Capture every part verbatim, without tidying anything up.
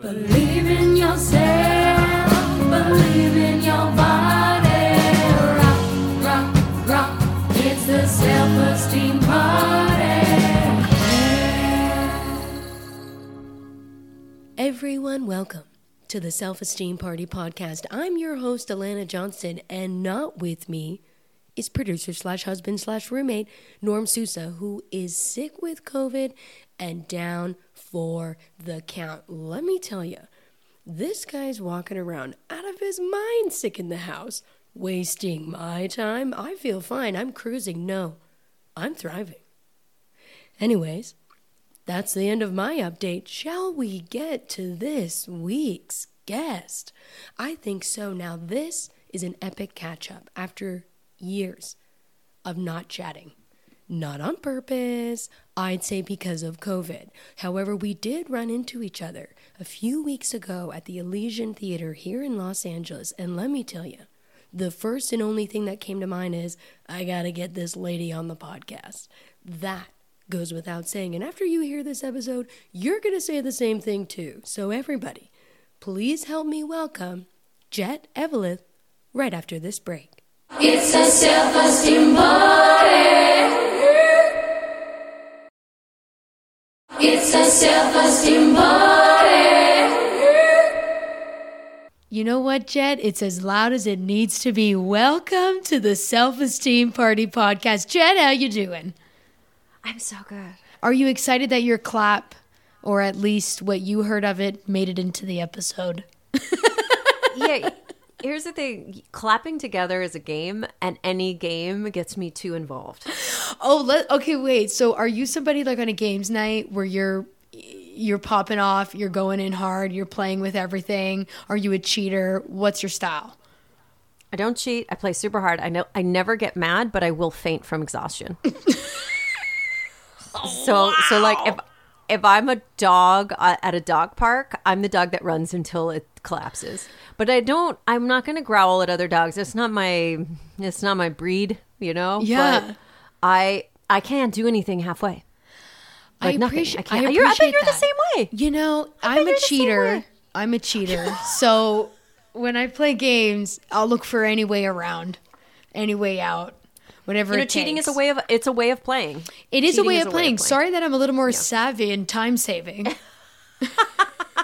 Believe in yourself, believe in your body, rock, rock, rock, it's the Self-Esteem Party. Everyone, welcome to the Self-Esteem Party Podcast. I'm your host, Alana Johnson, and not with me is producer slash husband slash roommate, Norm Sousa, who is sick with COVID and down for the count. Let me tell you, this guy's walking around out of his mind sick in the house, wasting my time. I feel fine. I'm cruising. No, I'm thriving. Anyways, that's the end of my update. Shall we get to this week's guest? I think so. Now, this is an epic catch-up after years of not chatting. Not on purpose, I'd say because of COVID. However, we did run into each other a few weeks ago at the Elysian Theater here in Los Angeles, and let me tell you, the first and only thing that came to mind is, I gotta get this lady on the podcast. That goes without saying, and after you hear this episode, you're gonna say the same thing too. So everybody, please help me welcome Jet Eveleth right after this break. It's a Self-Esteem Party! It's a Self-Esteem Party. You know what, Jet? It's as loud as it needs to be. Welcome to the Self-Esteem Party Podcast. Jet, how you doing? I'm so good. Are you excited that your clap, or at least what you heard of it, made it into the episode? Yeah. Here's the thing. Clapping together is a game, and any game gets me too involved. Oh, let, okay, wait. So are you somebody like on a games night where you're you're popping off, you're going in hard, you're playing with everything? Are you a cheater? What's your style? I don't cheat. I play super hard. I know I never get mad, but I will faint from exhaustion. Oh, so wow. so like if If I'm a dog at a dog park, I'm the dog that runs until it collapses. But I don't, I'm not going to growl at other dogs. It's not my, it's not my breed, you know? Yeah. But I, I can't do anything halfway. Like I appreciate, nothing. I, I appreciate I bet you're that. the same way. You know, I'm a cheater. I'm a cheater. So when I play games, I'll look for any way around, any way out. Whatever you know, it cheating takes. is a way of it's a way of playing. It is a way, is of, a way playing. of playing. Sorry that I'm a little more yeah. savvy and time saving.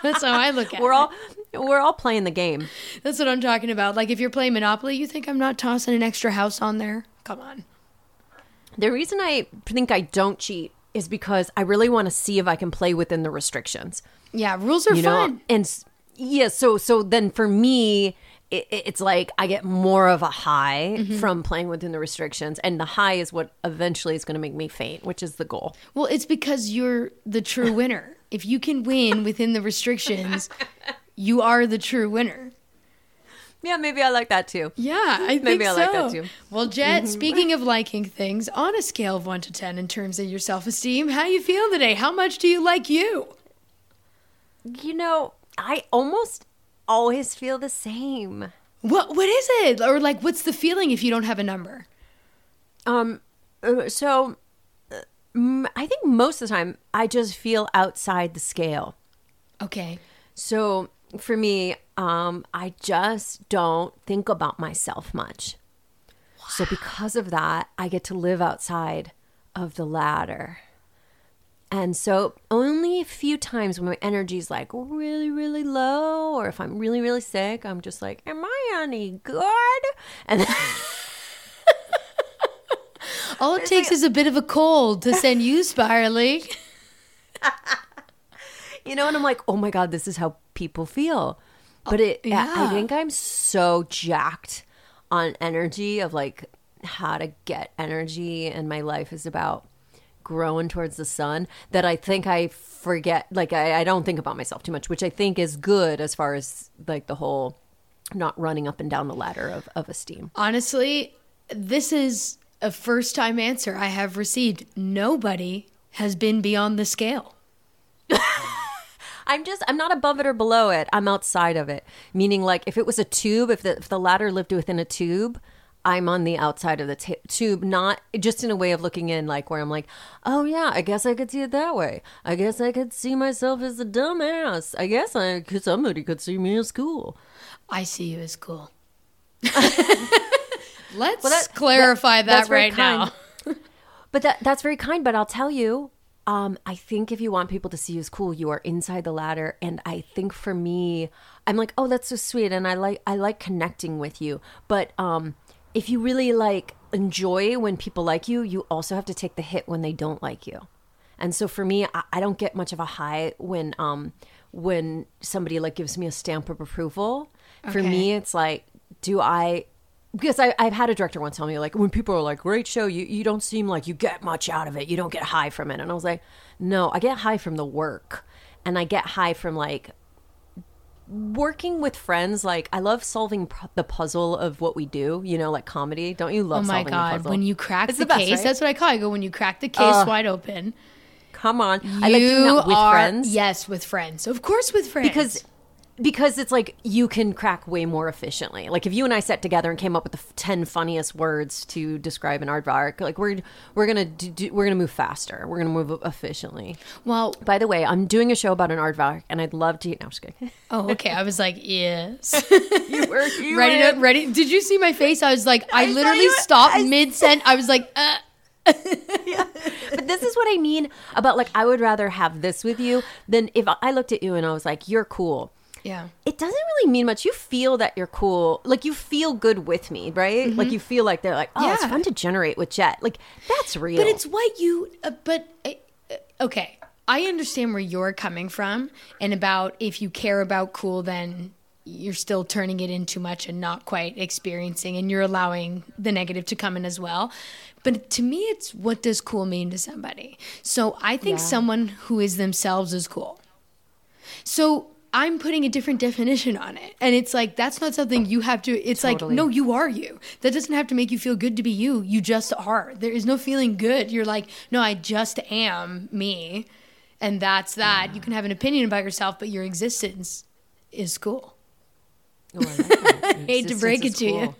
That's how I look at we're it. all we're all playing the game. That's what I'm talking about. Like if you're playing Monopoly, you think I'm not tossing an extra house on there? Come on. The reason I think I don't cheat is because I really want to see if I can play within the restrictions. Yeah, rules are you fun. Know? And yeah, so so then for me, it's like I get more of a high mm-hmm. from playing within the restrictions, and the high is what eventually is going to make me faint, which is the goal. Well, it's because you're the true winner. If you can win within the restrictions, you are the true winner. Yeah, maybe I like that too. Yeah, I think maybe so. I like that too. Well, Jet, mm-hmm. speaking of liking things, on a scale of one to ten in terms of your self-esteem, how you feel today? How much do you like you? You know, I almost... always feel the same. What what is it? Or like what's the feeling if you don't have a number? Um so uh, m- I think most of the time I just feel outside the scale. Okay. So for me, um I just don't think about myself much. Wow. So because of that, I get to live outside of the ladder. And so only a few times when my energy's like really, really low, or if I'm really, really sick, I'm just like, am I any good? And then all it takes like, is a bit of a cold to send you spiraling. You know, and I'm like, oh my God, this is how people feel. But it, yeah. I, I think I'm so jacked on energy of like how to get energy, and my life is about growing towards the sun, that I think I forget, like I, I don't think about myself too much, which I think is good as far as like the whole not running up and down the ladder of, of esteem. Honestly, this is a first time answer I have received. Nobody has been beyond the scale. I'm just, I'm not above it or below it. I'm outside of it. Meaning like if it was a tube, if the, if the ladder lived within a tube, I'm on the outside of the t- tube, not just in a way of looking in, like where I'm like, oh yeah, I guess I could see it that way. I guess I could see myself as a dumbass. I guess I could, somebody could see me as cool. I see you as cool. Let's well, that, clarify that, that right kind. now. But that that's very kind. But I'll tell you, um, I think if you want people to see you as cool, you are inside the ladder. And I think for me, I'm like, oh, that's so sweet, and I like I like connecting with you. But um. If you really like enjoy when people like you, you also have to take the hit when they don't like you. And so for me, I, I don't get much of a high when um, when somebody like gives me a stamp of approval. Okay. For me, it's like, do I? Because I, I've had a director once tell me, like, when people are like, great show, you, you don't seem like you get much out of it. You don't get high from it. And I was like, no, I get high from the work. And I get high from like working with friends. Like, I love solving p- the puzzle of what we do, you know, like comedy. Don't you love solving the puzzle? Oh, my God. When you crack it's the, the best, case, right? That's what I call it. I go, when you crack the case uh, wide open. Come on. You I like doing that with are, friends. Yes, with friends. Of course, with friends. Because because it's like you can crack way more efficiently. Like, if you and I sat together and came up with the ten funniest words to describe an aardvark, like we're we're gonna do, do, we're gonna move faster. We're gonna move efficiently. Well, by the way, I'm doing a show about an aardvark, and I'd love to. No, I'm just kidding. Oh, okay. I was like, yes. You were you ready? To, ready? Did you see my face? I was like, I, I literally stopped mid sent. I was like, uh. Yeah. But this is what I mean about like I would rather have this with you than if I looked at you and I was like, you're cool. Yeah. It doesn't really mean much. You feel that you're cool. Like, you feel good with me, right? Mm-hmm. Like, you feel like they're like, oh, yeah. It's fun to generate with Jet. Like, that's real. But it's what you, uh, but, uh, okay. I understand where you're coming from and about if you care about cool, then you're still turning it in too much and not quite experiencing, and you're allowing the negative to come in as well. But to me, it's what does cool mean to somebody? So I think yeah. someone who is themselves is cool. So I'm putting a different definition on it. And it's like, that's not something you have to, it's totally. Like, no, you are you. That doesn't have to make you feel good to be you. You just are. There is no feeling good. You're like, no, I just am me. And that's that. Yeah. You can have an opinion about yourself, but your existence is cool. Oh, I like that. I hate to break it to cool. you.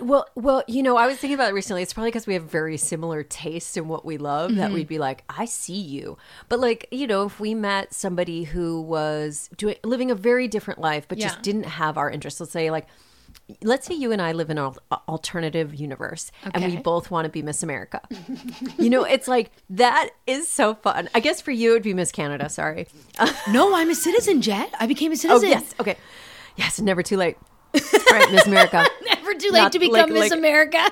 Well, well, you know, I was thinking about it recently. It's probably because we have very similar tastes in what we love mm-hmm. that we'd be like, I see you. But like, you know, if we met somebody who was doing living a very different life, but yeah. just didn't have our interests, let's say like, let's say you and I live in an alternative universe okay. and we both want to be Miss America. You know, it's like, that is so fun. I guess for you, it'd be Miss Canada. Sorry. No, I'm a citizen, Jet. I became a citizen. Oh, yes. Okay. Yes. Never too late. All right, Miss America. Never too late not, to become like, Miss like, America.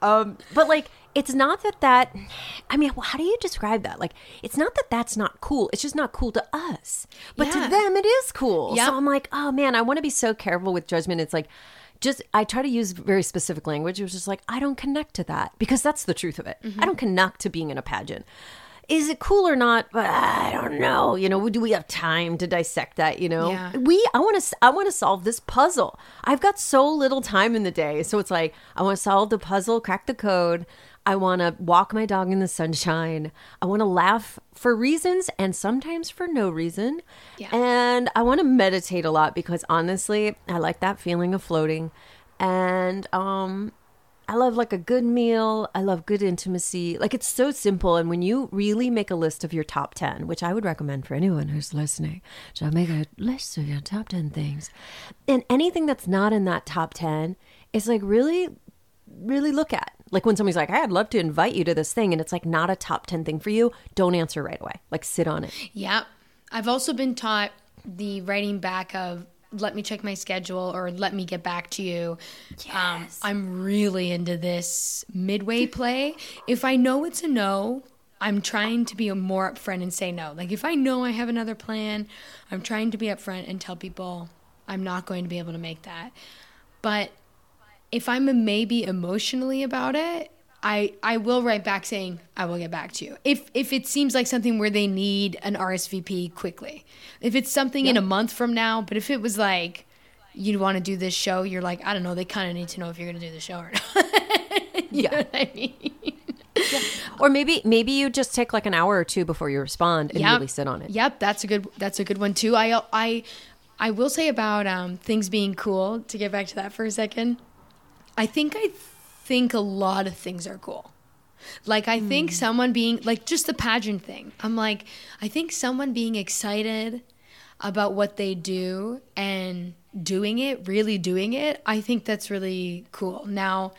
Um, but like, it's not that that, I mean, how do you describe that? Like, it's not that that's not cool. It's just not cool to us. But yeah. to them, it is cool. Yep. So I'm like, oh man, I want to be so careful with judgment. It's like, just, I try to use very specific language. It was just like, I don't connect to that because that's the truth of it. Mm-hmm. I don't connect to being in a pageant. Is it cool or not? But I don't know. You know, do we have time to dissect that? You know, yeah. we. I want to. I want to solve this puzzle. I've got so little time in the day, so it's like I want to solve the puzzle, crack the code. I want to walk my dog in the sunshine. I want to laugh for reasons and sometimes for no reason. Yeah. And I want to meditate a lot because honestly, I like that feeling of floating, and um. I love like a good meal. I love good intimacy. Like, it's so simple. And when you really make a list of your top ten, which I would recommend for anyone who's listening, so make a list of your top ten things. And anything that's not in that top ten is like really, really look at. Like when somebody's like, hey, I'd love to invite you to this thing. And it's like not a top ten thing for you. Don't answer right away. Like, sit on it. Yeah. I've also been taught the writing back of, let me check my schedule or let me get back to you. Yes. Um, I'm really into this midway play. If I know it's a no, I'm trying to be a more upfront and say no. Like if I know I have another plan, I'm trying to be upfront and tell people I'm not going to be able to make that. But if I'm a maybe emotionally about it, I, I will write back saying, I will get back to you. If if it seems like something where they need an R S V P quickly. If it's something yeah. in a month from now, but if it was like, you want to do this show, you're like, I don't know, they kind of need to know if you're going to do the show or not. You yeah. know what I mean? Yeah. Or maybe maybe you just take like an hour or two before you respond and yep. really sit on it. Yep, that's a good that's a good one too. I, I, I will say about um, things being cool, to get back to that for a second. I think I think a lot of things are cool. Like, I mm. think someone being, like, just the pageant thing. I'm like, I think someone being excited about what they do and doing it, really doing it, I think that's really cool. Now,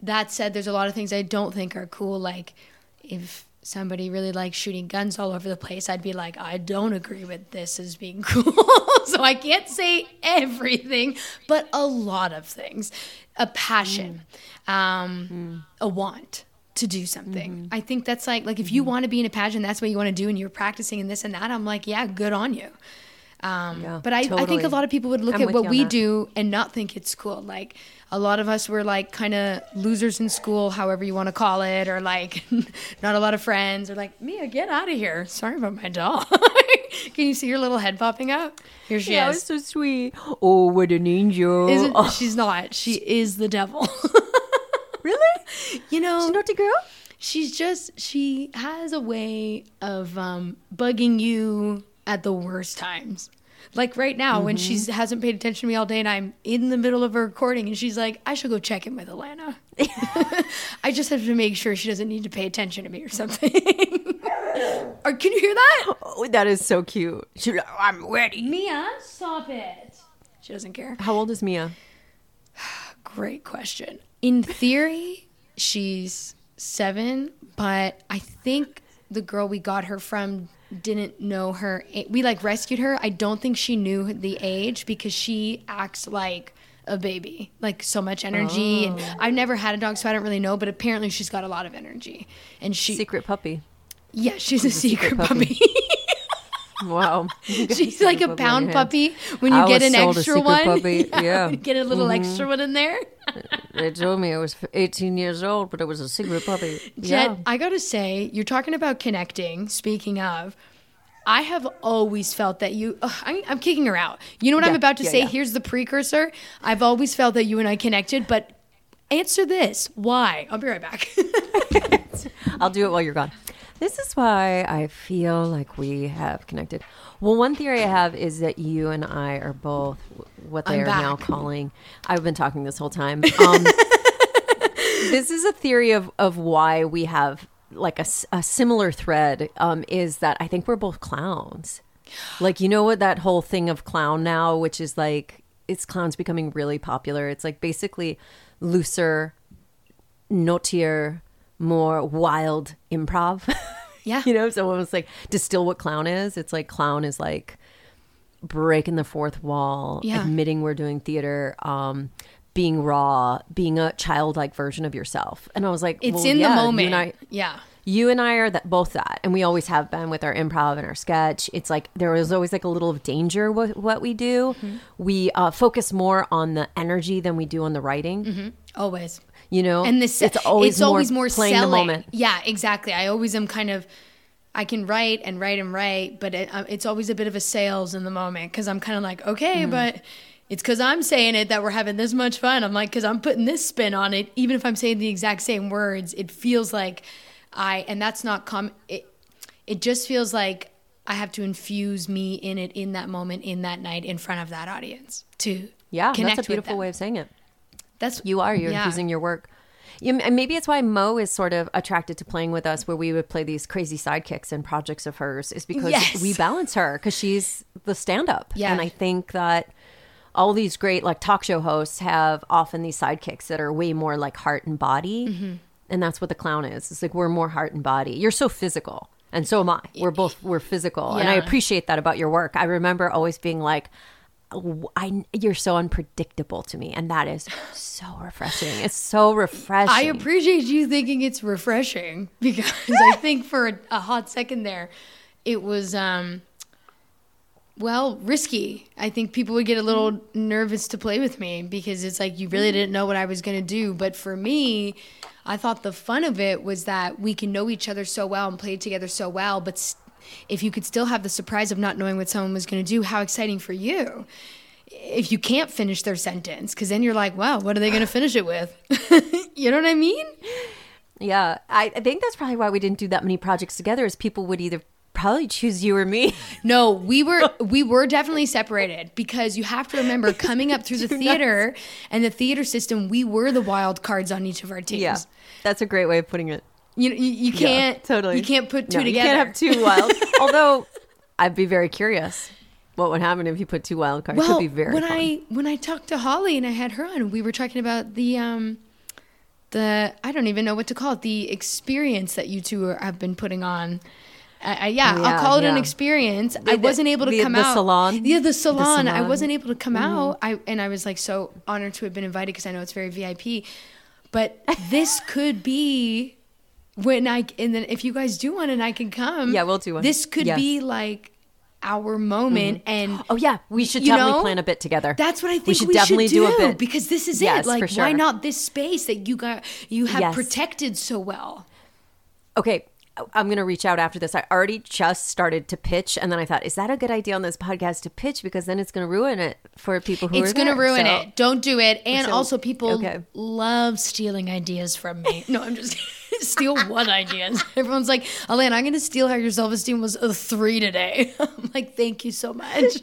that said, there's a lot of things I don't think are cool. Like, if somebody really likes shooting guns all over the place, I'd be like, I don't agree with this as being cool. So I can't say everything, but a lot of things. A passion, mm. Um, mm. a want to do something. Mm-hmm. I think that's like, like if you mm-hmm. want to be in a pageant, that's what you want to do, and you're practicing and this and that, I'm like, yeah, good on you. Um, yeah, but I, totally. I think a lot of people would look I'm at what we that. do and not think it's cool. Like, a lot of us were like kind of losers in school, however you want to call it, or like not a lot of friends, or like, Mia, get out of here. Sorry about my dog. Can you see your little head popping up? Here she yeah, is. That was so sweet. Oh, what an angel. Isn't, oh. She's not. She is the devil. Really? You know. She's not a girl? She's just, she has a way of um, bugging you at the worst times. Like right now, mm-hmm. when she hasn't paid attention to me all day and I'm in the middle of a recording and she's like, I should go check in with Alana. I just have to make sure she doesn't need to pay attention to me or something. Or can you hear that? Oh, that is so cute. She's like, I'm ready. Mia, stop it. She doesn't care. How old is Mia? Great question. In theory, she's seven, but I think the girl we got her from didn't know her. We like rescued her. I don't think she knew the age because she acts like a baby, like so much energy. Oh. And I've never had a dog, so I don't really know, but apparently she's got a lot of energy. And she secret puppy. Yeah, she's, she's a, a secret, secret puppy. puppy. Wow. She's like a pound puppy when you I get an extra one. Puppy. Yeah, yeah. Get a little mm-hmm. extra one in there. They told me I was eighteen years old, but I was a secret puppy. Jet, yeah. I gotta say, you're talking about connecting. Speaking of, I have always felt that you, ugh, I'm, I'm kicking her out. You know what yeah, I'm about to yeah, say? Yeah. Here's the precursor. I've always felt that you and I connected, but answer this. Why? I'll be right back. I'll do it while you're gone. This is why I feel like we have connected. Well, one theory I have is that you and I are both what they I'm are back. now calling. I've been talking this whole time. Um, this is a theory of, of why we have like a, a similar thread um, is that I think we're both clowns. Like, you know what, that whole thing of clown now, which is like, it's clowns becoming really popular. It's like basically looser, naughtier, more wild improv. Yeah. You know, someone was like, distill what clown is. It's like clown is like breaking the fourth wall, yeah. admitting we're doing theater, um, being raw, being a childlike version of yourself. And I was like, it's well, in yeah, the moment. You and I, yeah. You and I are that, both that. And we always have been with our improv and our sketch. It's like there is always like a little of danger with what we do. Mm-hmm. We uh, focus more on the energy than we do on the writing. Mm-hmm. Always. You know, and this, it's always it's more, always more playing selling. The moment. Yeah, exactly. I always am kind of, I can write and write and write, but it, uh, it's always a bit of a sales in the moment because I'm kind of like, okay, mm. but it's because I'm saying it that we're having this much fun. I'm like, because I'm putting this spin on it. Even if I'm saying the exact same words, it feels like I, and that's not, com- it, it just feels like I have to infuse me in it in that moment, in that night, in front of that audience to yeah, connect with them. Yeah, that's a beautiful way of saying it. That's you are. You're yeah. using your work. You, and maybe it's why Mo is sort of attracted to playing with us, where we would play these crazy sidekicks in projects of hers, is because yes. we balance her because she's the stand-up. Yeah. And I think that all these great like talk show hosts have often these sidekicks that are way more like heart and body. Mm-hmm. And that's what the clown is. It's like we're more heart and body. You're so physical. And so am I. We're both, we're physical. Yeah. And I appreciate that about your work. I remember always being like, I, you're so unpredictable to me, and that is so refreshing. It's so refreshing. I appreciate you thinking it's refreshing because I think for a, a hot second there, it was um, well risky. I think people would get a little nervous to play with me because it's like you really didn't know what I was going to do. But for me, I thought the fun of it was that we can know each other so well and play together so well, but. St- If you could still have the surprise of not knowing what someone was going to do, how exciting for you. If you can't finish their sentence, because then you're like, wow, what are they going to finish it with? You know what I mean? Yeah. I, I think that's probably why we didn't do that many projects together, is people would either probably choose you or me. No, we were we were definitely separated, because you have to remember, coming up through the theater nuts. and the theater system, we were the wild cards on each of our teams. Yeah, that's a great way of putting it. You you, you can't yeah, totally you can't put two no, together. You can't have two wild. Although I'd be very curious what would happen if you put two wild cards. Well, it would be very when fun. I when I talked to Holly and I had her on, we were talking about the um. The I don't even know what to call it. The experience that you two are, have been putting on. I, I, yeah, yeah, I'll call it yeah. an experience. The, I wasn't able to the, come the out. Salon? Yeah, the salon. The salon. I wasn't able to come mm. out. I and I was like so honored to have been invited, because I know it's very V I P. But this could be when I and then if you guys do one and I can come. Yeah, we'll do one. This could yes. be like our moment, mm-hmm. and oh yeah, we should definitely know, plan a bit together. That's what I think we should, we definitely should do, do a bit, because this is yes, it. Like, sure. why not this space that you got, you have yes. protected so well? Okay, I'm gonna reach out after this. I already just started to pitch, and then I thought, is that a good idea on this podcast to pitch? Because then it's gonna ruin it for people who it's are gonna there, ruin so. It. Don't do it. And so, also, people okay. love stealing ideas from me. No, I'm just. Steal what ideas? Everyone's like, Alana, I'm going to steal how your self-esteem was a three today. I'm like, thank you so much.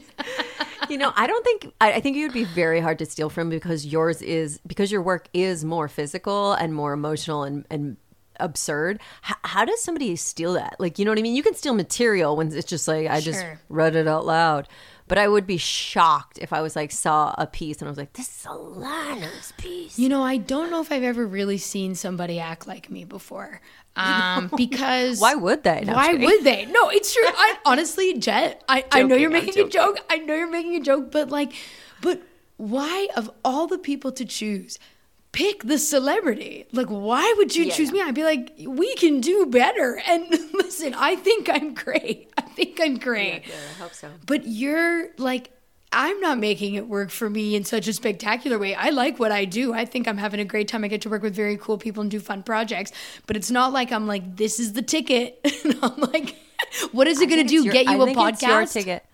You know, I don't think, I, I think you would be very hard to steal from, because yours is, because your work is more physical and more emotional and, and absurd. H- how does somebody steal that? Like, you know what I mean? You can steal material when it's just like, I sure. just read it out loud. But I would be shocked if I was like, saw a piece and I was like, this is Alana's piece. You know, I don't know if I've ever really seen somebody act like me before. Um, no. Because. Why would they? No, why would they? No, it's true. I, honestly, Jet, I, joking, I know you're making a joke. I know you're making a joke, but like, but why of all the people to choose, pick the celebrity? Like, why would you yeah, choose yeah. me? I'd be like, we can do better. And listen, I think I'm great. I think I'm great. Yeah, yeah, I hope so. But you're like, I'm not making it work for me in such a spectacular way. I like what I do. I think I'm having a great time. I get to work with very cool people and do fun projects. But it's not like I'm like, this is the ticket. And I'm like, what is it going to do? Your, get you I a think podcast? It's your ticket.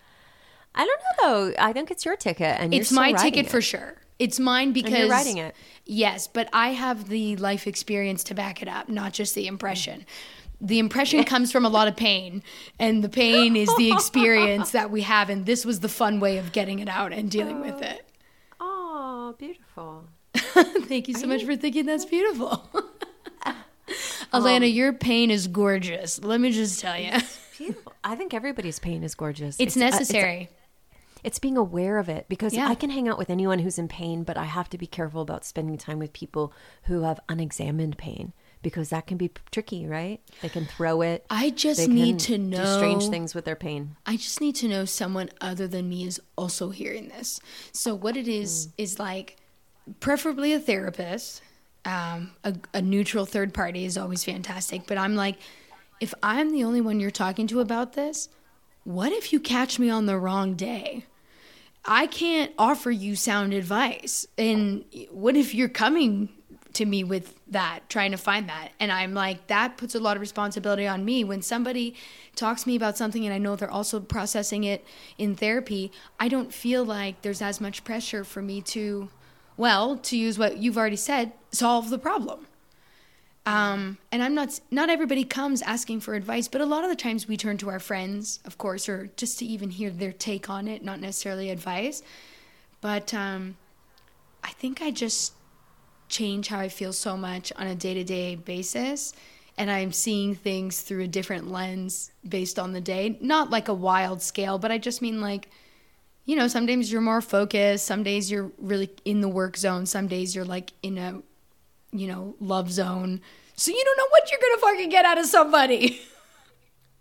I don't know, though. I think it's your ticket. And it's you're my ticket it. For sure. It's mine because and you're writing it. Yes, but I have the life experience to back it up, not just the impression. Mm-hmm. The impression comes from a lot of pain, and the pain is the experience that we have, and this was the fun way of getting it out and dealing oh. with it. Oh, beautiful. Thank you so Are much you... for thinking that's beautiful. Alana, um, your pain is gorgeous. Let me just tell you. Beautiful. I think everybody's pain is gorgeous. It's, it's necessary. Uh, it's, It's being aware of it, because yeah. I can hang out with anyone who's in pain, but I have to be careful about spending time with people who have unexamined pain, because that can be tricky, right? They can throw it. I just they need to know. Do strange things with their pain. I just need to know someone other than me is also hearing this. So what it is, mm. is like, preferably a therapist. Um, a, a neutral third party is always fantastic. But I'm like, if I'm the only one you're talking to about this, what if you catch me on the wrong day? I can't offer you sound advice. And what if you're coming to me with that, trying to find that? And I'm like, that puts a lot of responsibility on me. When somebody talks to me about something and I know they're also processing it in therapy, I don't feel like there's as much pressure for me to, well, to use what you've already said, solve the problem. Um, and I'm not, not everybody comes asking for advice, but a lot of the times we turn to our friends, of course, or just to even hear their take on it, not necessarily advice. But um, I think I just change how I feel so much on a day-to-day basis, and I'm seeing things through a different lens based on the day. Not like a wild scale, but I just mean like, you know, some days you're more focused, some days you're really in the work zone, some days you're like in a, you know, love zone. So you don't know what you're going to fucking get out of somebody.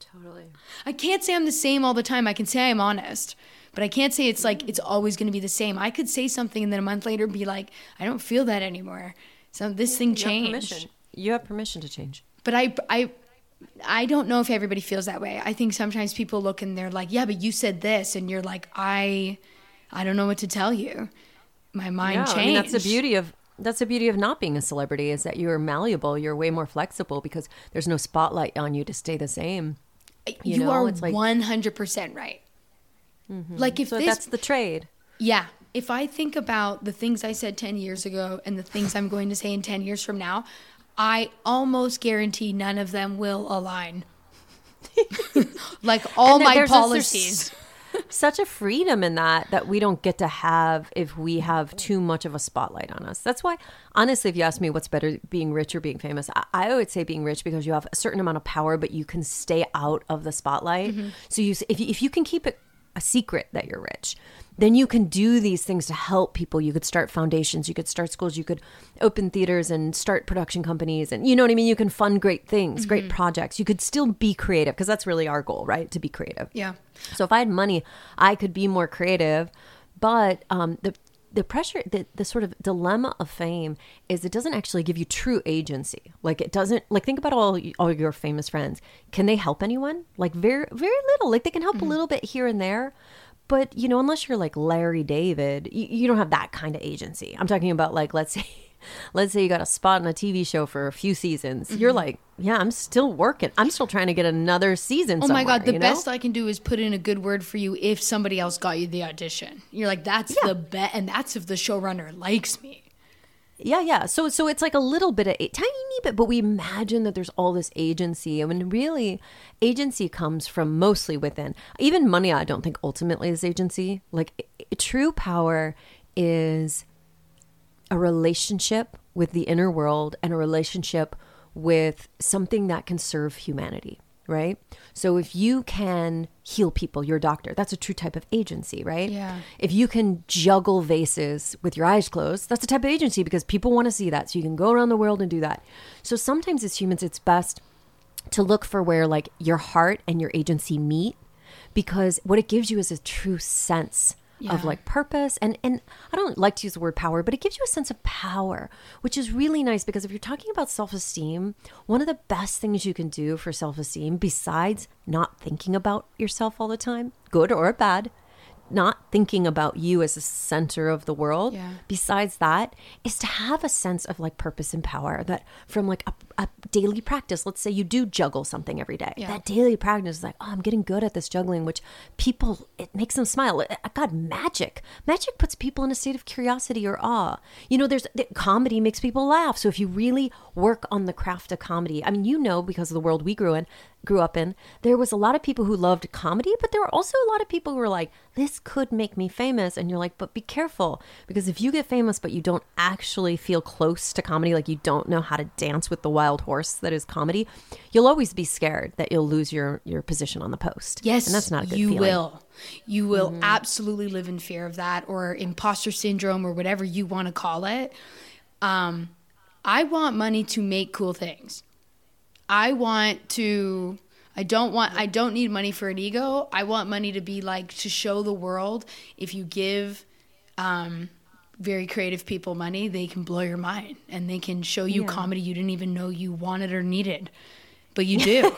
Totally. I can't say I'm the same all the time. I can say I'm honest, but I can't say it's like, it's always going to be the same. I could say something and then a month later be like, I don't feel that anymore. So this thing changed. You have, you have permission to change. But I, I, I don't know if everybody feels that way. I think sometimes people look and they're like, yeah, but you said this. And you're like, I, I don't know what to tell you. My mind yeah, changed. I mean, that's the beauty of, That's the beauty of not being a celebrity, is that you're malleable. You're way more flexible because there's no spotlight on you to stay the same. You, you know? Are it's like, one hundred percent right. Mm-hmm. Like if so this, that's the trade. Yeah. If I think about the things I said ten years ago and the things I'm going to say in ten years from now, I almost guarantee none of them will align. Like all my policies. Such a freedom in that that we don't get to have if we have too much of a spotlight on us. That's why, honestly, if you ask me what's better, being rich or being famous, I, I would say being rich, because you have a certain amount of power, but you can stay out of the spotlight. Mm-hmm. So you, if you, if you can keep it a secret that you're rich, then you can do these things to help people. You could start foundations, you could start schools, you could open theaters and start production companies. And you know what I mean? You can fund great things, mm-hmm. great projects. You could still be creative, because that's really our goal, right? To be creative. Yeah. So if I had money, I could be more creative. But um, the the pressure, the, the sort of dilemma of fame is it doesn't actually give you true agency. Like it doesn't, like think about all all your famous friends. Can they help anyone? Like very, very little. Like they can help mm-hmm. a little bit here and there. But, you know, unless you're like Larry David, you, you don't have that kind of agency. I'm talking about like, let's say, let's say you got a spot on a T V show for a few seasons. Mm-hmm. You're like, yeah, I'm still working. I'm still trying to get another season Oh my God, the you know? Best I can do is put in a good word for you if somebody else got you the audition. You're like, that's yeah. the best. And that's if the showrunner likes me. Yeah, yeah. So so it's like a little bit, of a tiny bit, but we imagine that there's all this agency. I mean, really, agency comes from mostly within. Even money, I don't think ultimately is agency. Like, it, it, true power is a relationship with the inner world and a relationship with something that can serve humanity, right? So if you can heal people, you're a doctor. That's a true type of agency, right? Yeah. If you can juggle vases with your eyes closed, that's a type of agency because people want to see that. So you can go around the world and do that. So sometimes as humans, it's best to look for where like your heart and your agency meet, because what it gives you is a true sense Yeah. of like purpose. And, and I don't like to use the word power, but it gives you a sense of power, which is really nice, because if you're talking about self-esteem, one of the best things you can do for self-esteem, besides not thinking about yourself all the time, good or bad, not thinking about you as the center of the world, yeah. besides that, is to have a sense of like purpose and power that from like a, a daily practice, let's say you do juggle something every day. Yeah. That daily practice is like, oh, I'm getting good at this juggling, which people, it makes them smile. God, magic. Magic puts people in a state of curiosity or awe. You know, there's the, comedy makes people laugh. So if you really work on the craft of comedy, I mean, you know, because of the world we grew in, grew up in, there was a lot of people who loved comedy, but there were also a lot of people who were like, this could make me famous. And you're like, but be careful, because if you get famous, but you don't actually feel close to comedy, like you don't know how to dance with the wild horse that is comedy, you'll always be scared that you'll lose your, your position on the post. Yes. And that's not a good you feeling. Will. You will mm-hmm. absolutely live in fear of that, or imposter syndrome, or whatever you want to call it. Um, I want money to make cool things. I want to, I don't want, I don't need money for an ego. I want money to be like, to show the world, if you give um, very creative people money, they can blow your mind and they can show you yeah. comedy you didn't even know you wanted or needed, but you do.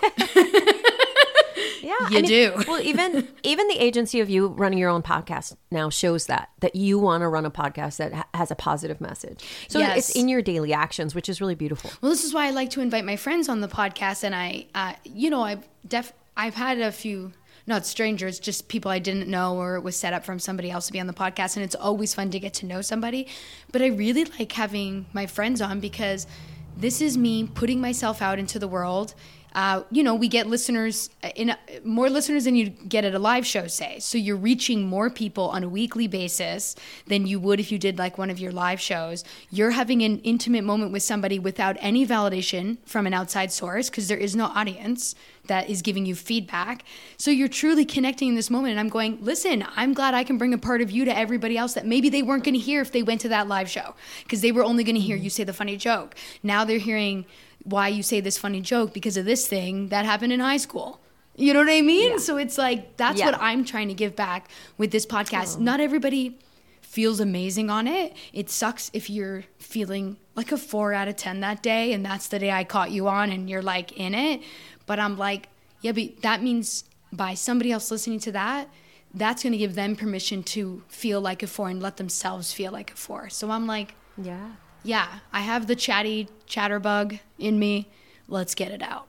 Yeah, you I mean, do. Well, even even the agency of you running your own podcast now shows that, that you want to run a podcast that ha- has a positive message. So yes. it's in your daily actions, which is really beautiful. Well, this is why I like to invite my friends on the podcast. And I, uh, you know, I've, def- I've had a few, not strangers, just people I didn't know, or it was set up from somebody else to be on the podcast. And it's always fun to get to know somebody. But I really like having my friends on, because this is me putting myself out into the world. Uh, you know, we get listeners, in uh, more listeners than you get at a live show, say. So you're reaching more people on a weekly basis than you would if you did like one of your live shows. You're having an intimate moment with somebody without any validation from an outside source, because there is no audience that is giving you feedback. So you're truly connecting in this moment. And I'm going, listen, I'm glad I can bring a part of you to everybody else that maybe they weren't going to hear if they went to that live show, because they were only going to hear you say the funny joke. Now they're hearing why you say this funny joke because of this thing that happened in high school. You know what I mean? Yeah. So it's like, that's yeah. what I'm trying to give back with this podcast. Oh. Not everybody feels amazing on it. It sucks if you're feeling like a four out of ten that day, and that's the day I caught you on and you're like in it. But I'm like, yeah, but that means by somebody else listening to that, that's going to give them permission to feel like a four and let themselves feel like a four. So I'm like, yeah. Yeah, I have the chatty chatterbug in me. Let's get it out.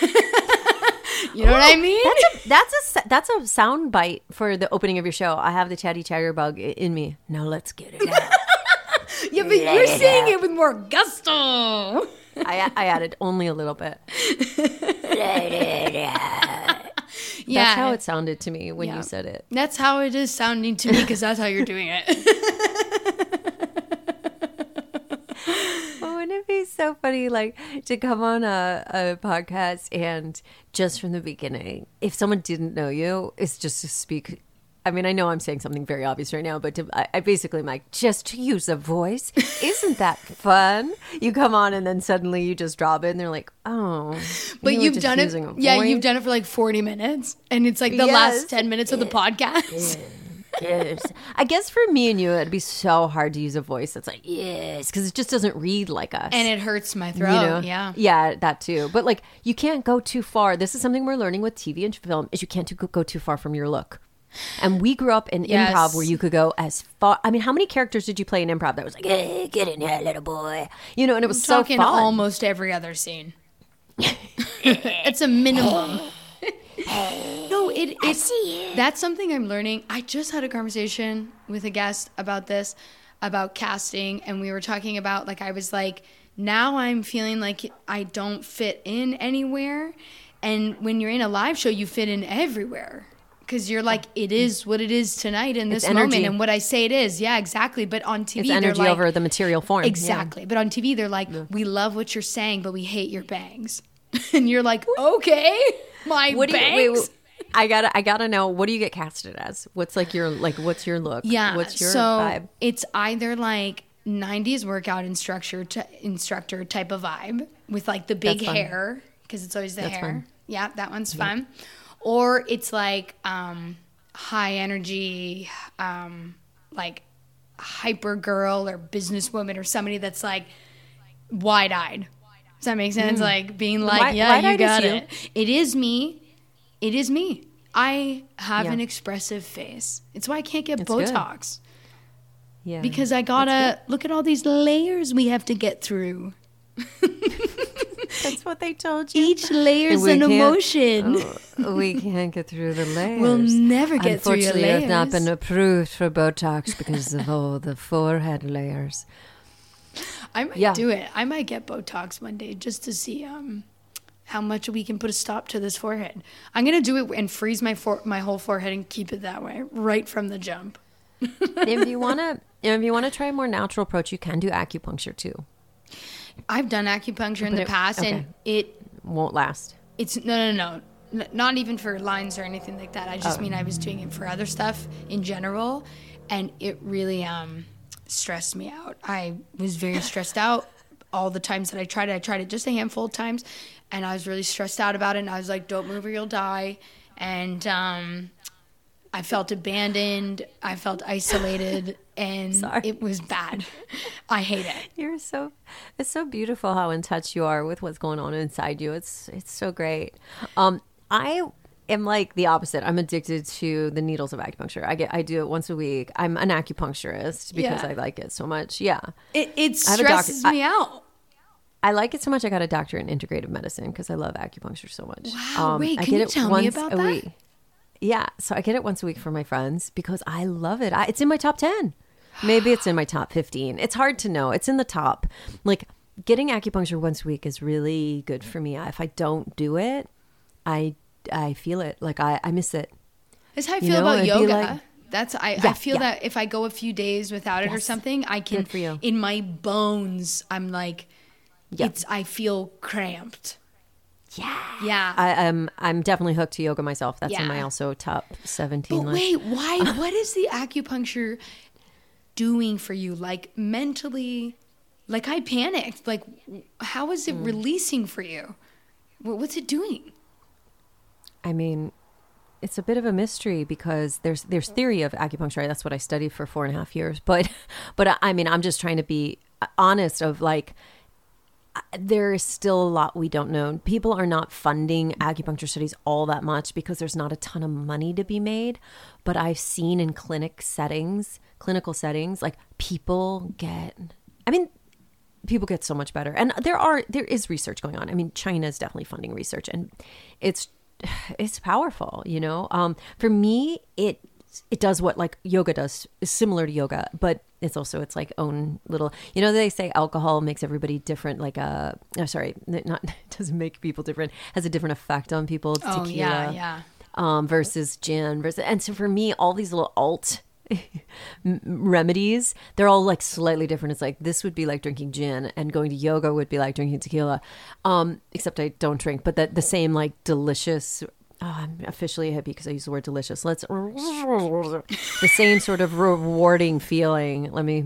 You know well, what I mean? That's a, that's a, that's a sound bite for the opening of your show. I have the chatty chatterbug in me. Now let's get it out. Yeah, but Let you're saying it, it with more gusto. I, I added only a little bit. Yeah. That's how it sounded to me when yeah. you said it. That's how it is sounding to me because that's how you're doing it. Well, wouldn't it be so funny, like, to come on a, a podcast and just from the beginning, if someone didn't know you, it's just to speak. I mean, I know I'm saying something very obvious right now, but to, I, I basically am like, just to use a voice. Isn't that fun? You come on and then suddenly you just drop it and they're like, oh. But you you've done it. Yeah, voice. You've done it for like forty minutes. And it's like the yes. last ten minutes of the podcast. Yes. yes. I guess for me and you, it'd be so hard to use a voice that's like, yes, because it just doesn't read like us. And it hurts my throat. You know? Yeah. Yeah, that too. But like, you can't go too far. This is something we're learning with T V and film is you can't too, go too far from your look. And we grew up in yes. improv where you could go as far. I mean, how many characters did you play in improv that was like, hey, get in here, little boy? You know, and it was so fun. Almost every other scene. It's a minimum. No, it, it's, see it. That's something I'm learning. I just had a conversation with a guest about this, about casting. And we were talking about, like, I was like, now I'm feeling like I don't fit in anywhere. And when you're in a live show, you fit in everywhere. Because you're like, it is what it is tonight in this moment. And what I say it is. Yeah, exactly. But on T V, it's energy like, over the material form. Exactly. Yeah. But on T V, they're like, yeah. we love what you're saying, but we hate your bangs. And you're like, okay, my what bangs? Do you, wait, wait, I gotta, I gotta know, what do you get casted as? What's like your, like, what's your look? Yeah. What's your so vibe? It's either like nineties workout instructor, t- instructor type of vibe with like the big hair. Because it's always the That's hair. Fun. Yeah, that one's yeah. fun. Or it's like um, high energy, um, like hyper girl or businesswoman or somebody that's like wide eyed. Does that make sense? Mm. Like being like, wide, yeah, you got it. You. It is me. It is me. I have yeah. an expressive face. It's why I can't get it's Botox. Good. Yeah, because I gotta look at all these layers we have to get through. That's what they told you. Each layer's an emotion. Oh, we can't get through the layers. We'll never get through your layers. Unfortunately, I've not been approved for Botox because of all the forehead layers. I might yeah. do it. I might get Botox one day just to see um, how much we can put a stop to this forehead. I'm going to do it and freeze my for- my whole forehead and keep it that way right from the jump. If you want to, if you want to try a more natural approach, you can do acupuncture too. I've done acupuncture but in the it, past, okay. and it won't last. It's no, no, no, N- not even for lines or anything like that. I just oh. mean I was doing it for other stuff in general, and it really um, stressed me out. I was very stressed out all the times that I tried it. I tried it just a handful of times, and I was really stressed out about it. And I was like, "Don't move or you'll die," and um, I felt abandoned. I felt isolated. And Sorry. It was bad. I hate it. You're so, it's so beautiful how in touch you are with what's going on inside you. It's it's so great. Um, I am like the opposite. I'm addicted to the needles of acupuncture. I get, I do it once a week. I'm an acupuncturist because yeah. I like it so much. Yeah, it it stresses me I, out. I like it so much. I got a doctorate in integrative medicine because I love acupuncture so much. Wow, um, wait, I can get you it tell once me about a that? Week. Yeah, so I get it once a week for my friends because I love it. I, it's in my top ten. Maybe it's in my top fifteen. It's hard to know. It's in the top. Like, getting acupuncture once a week is really good for me. If I don't do it, I I feel it. Like, I, I miss it. That's how I feel you know? About It'd yoga. Like, That's I, yeah, I feel yeah. that if I go a few days without it yes. or something, I can, good for you. In my bones, I'm like, yeah. it's I feel cramped. Yeah. Yeah. I, um, I'm definitely hooked to yoga myself. That's yeah. in my also top seventeen but list. Wait, why? What is the acupuncture doing for you, like mentally? Like, I panicked. Like, how is it mm. releasing for you? What's it doing? I mean, it's a bit of a mystery because there's there's theory of acupuncture. That's what I studied for four and a half years. But but I mean, I'm just trying to be honest. Of like, there is still a lot we don't know. People are not funding acupuncture studies all that much because there's not a ton of money to be made. But I've seen in clinic settings. clinical settings, like people get, I mean, people get so much better. And there are, there is research going on. I mean, China is definitely funding research and it's, it's powerful, you know? Um, for me, it it does what like yoga does, is similar to yoga, but it's also its like own little, you know, they say alcohol makes everybody different, like a, uh, oh, sorry, not, doesn't make people different, has a different effect on people. It's oh, tequila, yeah, yeah. Um, versus gin versus, and so for me, all these little alt remedies, they're all like slightly different. It's like this would be like drinking gin, and going to yoga would be like drinking tequila, um except I don't drink, but that the same like delicious, oh, I'm officially a hippie because I use the word delicious, let's the same sort of rewarding feeling. Let me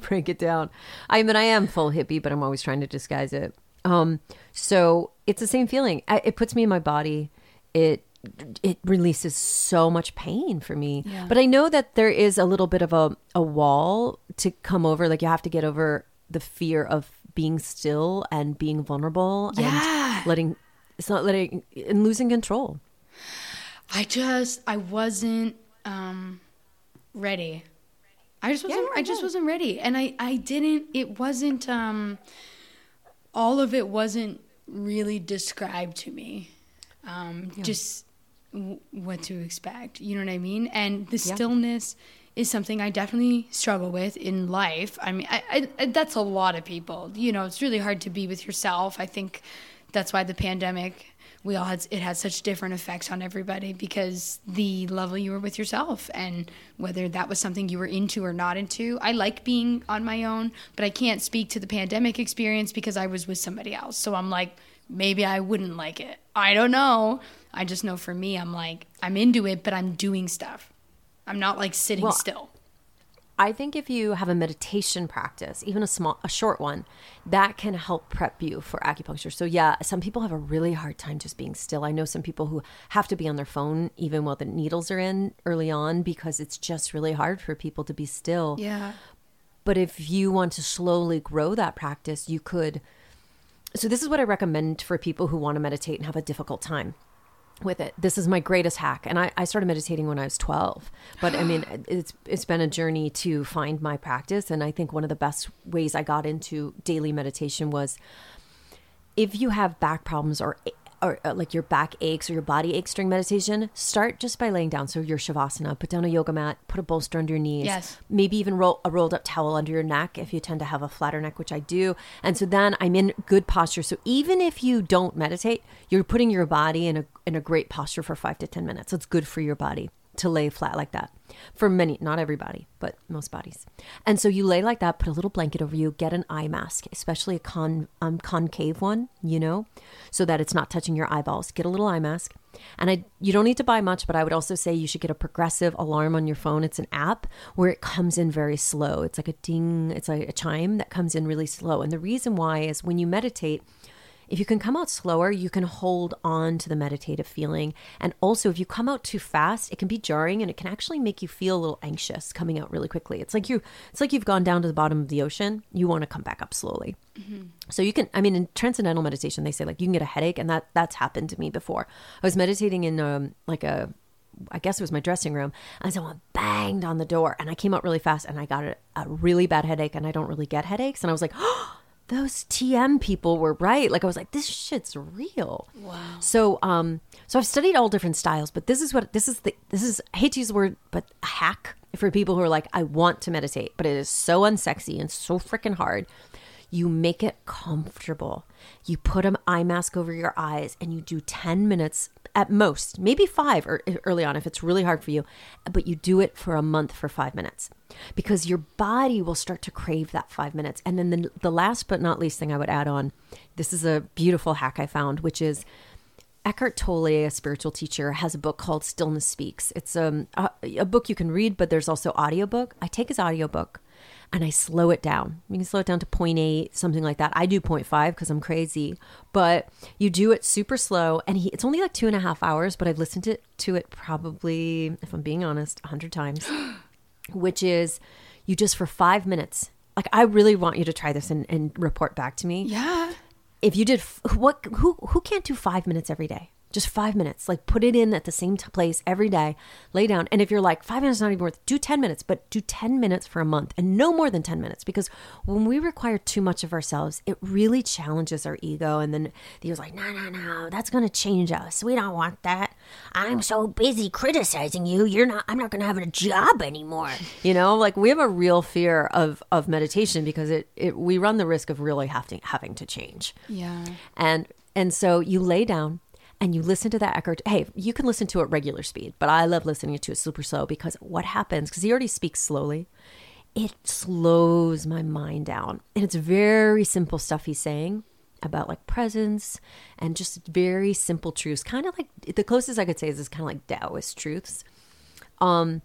break it down. I mean, I am full hippie, but I'm always trying to disguise it. Um so it's the same feeling. I, it puts me in my body. It It releases so much pain for me. Yeah. But I know that there is a little bit of a, a wall to come over. Like you have to get over the fear of being still and being vulnerable, yeah. and letting, it's not letting, and losing control. I just, I wasn't um, ready. I just wasn't, yeah, I, I just wasn't ready. And I, I didn't, it wasn't, um, all of it wasn't really described to me. Um, yeah. Just, what to expect, you know what I mean? And the yeah. stillness is something I definitely struggle with in life. I mean, I, I, that's a lot of people. You know, it's really hard to be with yourself. I think that's why the pandemic, we all had, it has such different effects on everybody, because the level you were with yourself and whether that was something you were into or not into. I like being on my own, but I can't speak to the pandemic experience because I was with somebody else. So I'm like, maybe I wouldn't like it. I don't know. I just know for me, I'm like, I'm into it, but I'm doing stuff. I'm not like sitting well, still. I think if you have a meditation practice, even a small, a short one, that can help prep you for acupuncture. So yeah, some people have a really hard time just being still. I know some people who have to be on their phone even while the needles are in early on, because it's just really hard for people to be still. Yeah. But if you want to slowly grow that practice, you could. So this is what I recommend for people who want to meditate and have a difficult time with it. This is my greatest hack. And I, I started meditating when I was twelve. But I mean, it's it's been a journey to find my practice. And I think one of the best ways I got into daily meditation was, if you have back problems or or like your back aches or your body aches during meditation, start just by laying down. So your shavasana, put down a yoga mat, put a bolster under your knees, yes. maybe even roll a rolled up towel under your neck if you tend to have a flatter neck, which I do. And so then I'm in good posture. So even if you don't meditate, you're putting your body in a, in a great posture for five to ten minutes. So it's good for your body to lay flat like that, for many, not everybody, but most bodies. And so you lay like that, put a little blanket over you, get an eye mask, especially a con um, concave one, you know, so that it's not touching your eyeballs. Get a little eye mask. And I, you don't need to buy much, but I would also say you should get a progressive alarm on your phone. It's an app where it comes in very slow. It's like a ding, it's like a chime that comes in really slow. And the reason why is, when you meditate, if you can come out slower, you can hold on to the meditative feeling. And also, if you come out too fast, it can be jarring, and it can actually make you feel a little anxious coming out really quickly. It's like you, it's like you've gone down to the bottom of the ocean. You want to come back up slowly. Mm-hmm. So you can, I mean, in transcendental meditation, they say like you can get a headache, and that that's happened to me before. I was meditating in um, like a, I guess it was my dressing room, and someone banged on the door, and I came out really fast, and I got a, a really bad headache, and I don't really get headaches, and I was like, oh. Those T M people were right. Like I was like, this shit's real. Wow. So, um, so I've studied all different styles, but this is what this is the this is I hate to use the word, but a hack for people who are like, I want to meditate, but it is so unsexy and so freaking hard. You make it comfortable. You put an eye mask over your eyes, and you do ten minutes at most, maybe five or early on if it's really hard for you, but you do it for a month for five minutes. Because your body will start to crave that five minutes. And then the, the last but not least thing I would add on, this is a beautiful hack I found, which is Eckhart Tolle, a spiritual teacher, has a book called Stillness Speaks. It's um, a, a book you can read, but there's also audiobook. I take his audiobook and I slow it down. You can slow it down to zero point eight, something like that. I do zero point five because I'm crazy. But you do it super slow. And he, it's only like two and a half hours, but I've listened to, to it probably, if I'm being honest, one hundred times. Which is, you just for five minutes, like I really want you to try this and, and report back to me. Yeah. If you did, what, who, who can't do five minutes every day? Just five minutes. Like, put it in at the same t- place every day. Lay down. And if you're like, five minutes is not even worth it, do ten minutes. But do ten minutes for a month, and no more than ten minutes. Because when we require too much of ourselves, it really challenges our ego. And then the ego's like, no, no, no, that's going to change us. We don't want that. I'm so busy criticizing you. You're not, I'm not going to have a job anymore. You know, like, we have a real fear of, of meditation because it, it, we run the risk of really having, having to change. Yeah. And, and so you lay down and you listen to that Eckhart. Hey, you can listen to it regular speed, but I love listening to it super slow, because what happens, because he already speaks slowly, it slows my mind down. And it's very simple stuff he's saying about like presence and just very simple truths. Kind of like, the closest I could say is it's kind of like Taoist truths. Um,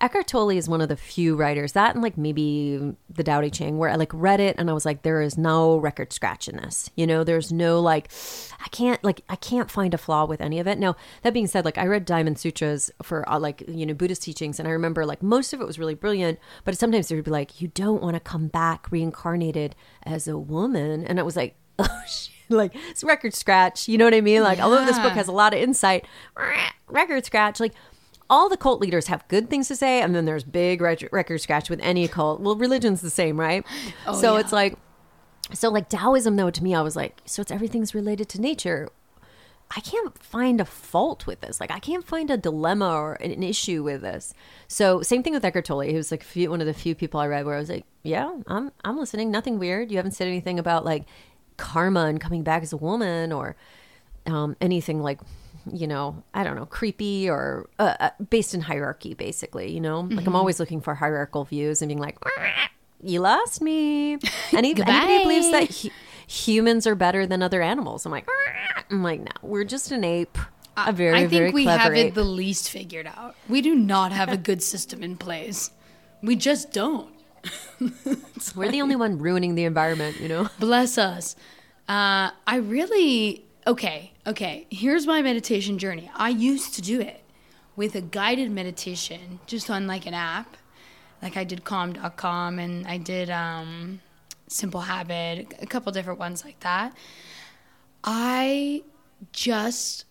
Eckhart Tolle is one of the few writers, that and like maybe the Tao Te Ching, where I like read it and I was like, there is no record scratch in this. You know, there's no like, I can't like, I can't find a flaw with any of it. Now, that being said, like I read Diamond Sutras for uh, like, you know, Buddhist teachings. And I remember like most of it was really brilliant, but sometimes there would be like, you don't want to come back reincarnated as a woman. And I was like, oh shit. Like, it's record scratch. You know what I mean? Like, yeah. Although this book has a lot of insight, record scratch, like, all the cult leaders have good things to say, and then there's big record scratch with any cult. Well, religion's the same, right? Oh, so yeah. It's like, so like Taoism, though, to me, I was like, so it's everything's related to nature. I can't find a fault with this. Like, I can't find a dilemma or an issue with this. So same thing with Eckhart Tolle. He was like few, one of the few people I read where I was like, yeah, I'm I'm listening. Nothing weird. You haven't said anything about like karma and coming back as a woman or um, anything like, you know, I don't know, creepy or uh, uh, based in hierarchy, basically, you know, like mm-hmm. I'm always looking for hierarchical views and being like, you lost me. Any, anybody believes that hu- humans are better than other animals. I'm like, I'm like, no, we're just an ape. A very, I think very we have ape. It the least figured out. We do not have a good system in place. We just don't. We're like, the only one ruining the environment, you know? Bless us. Uh, I really... Okay, okay. Here's my meditation journey. I used to do it with a guided meditation, just on like an app. Like I did calm dot com and I did um, Simple Habit, a couple different ones like that. I just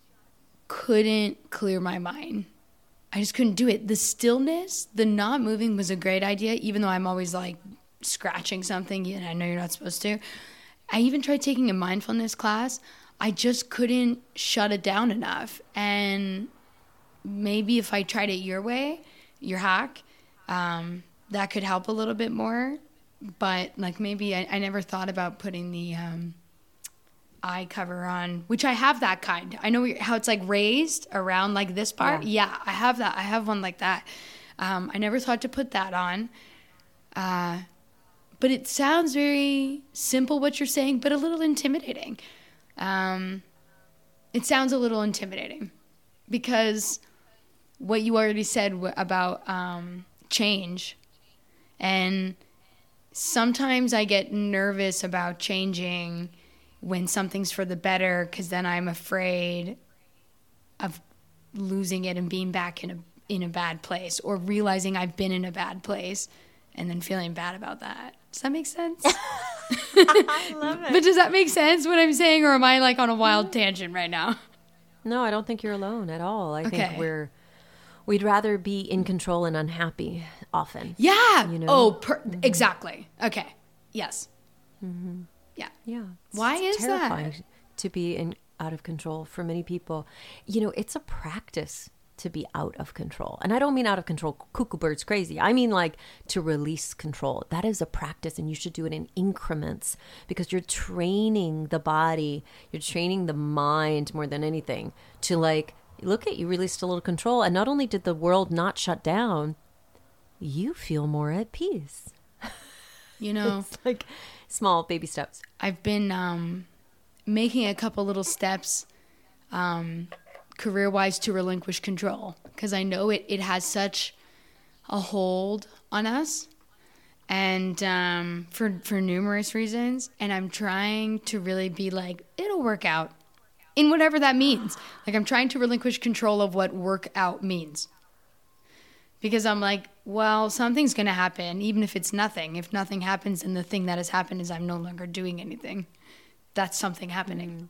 couldn't clear my mind. I just couldn't do it. The stillness, the not moving was a great idea, even though I'm always like scratching something and I know you're not supposed to. I even tried taking a mindfulness class. I just couldn't shut it down enough. And maybe if I tried it your way, your hack, um, that could help a little bit more. But like maybe I, I never thought about putting the um, eye cover on, which I have that kind. I know how it's like raised around like this part. Yeah, yeah I have that. I have one like that. Um, I never thought to put that on. Uh, but it sounds very simple what you're saying, but a little intimidating. Um, it sounds a little intimidating because what you already said w- about um, change, and sometimes I get nervous about changing when something's for the better, because then I'm afraid of losing it and being back in a in a bad place, or realizing I've been in a bad place and then feeling bad about that. Does that make sense? I love it. But does that make sense what I'm saying, or am I like on a wild tangent right now? No, I don't think you're alone at all. I okay. think we're we'd rather be in control and unhappy often. Yeah. You know? Oh, per- mm-hmm. exactly. Okay. Yes. Mm-hmm. Yeah. Yeah. It's, Why it's is terrifying that? To be in out of control for many people. You know, it's a practice to be out of control. And I don't mean out of control, cuckoo bird's crazy. I mean like to release control. That is a practice, and you should do it in increments, because you're training the body, you're training the mind more than anything to like, look at you released a little control. And not only did the world not shut down, you feel more at peace. You know, it's like small baby steps. I've been um, making a couple little steps um career-wise to relinquish control, because I know it, it has such a hold on us, and um, for for numerous reasons. And I'm trying to really be like, it'll work out in whatever that means. Like I'm trying to relinquish control of what work out means, because I'm like, well, something's going to happen, even if it's nothing. If nothing happens, then the thing that has happened is I'm no longer doing anything. That's something happening. Mm.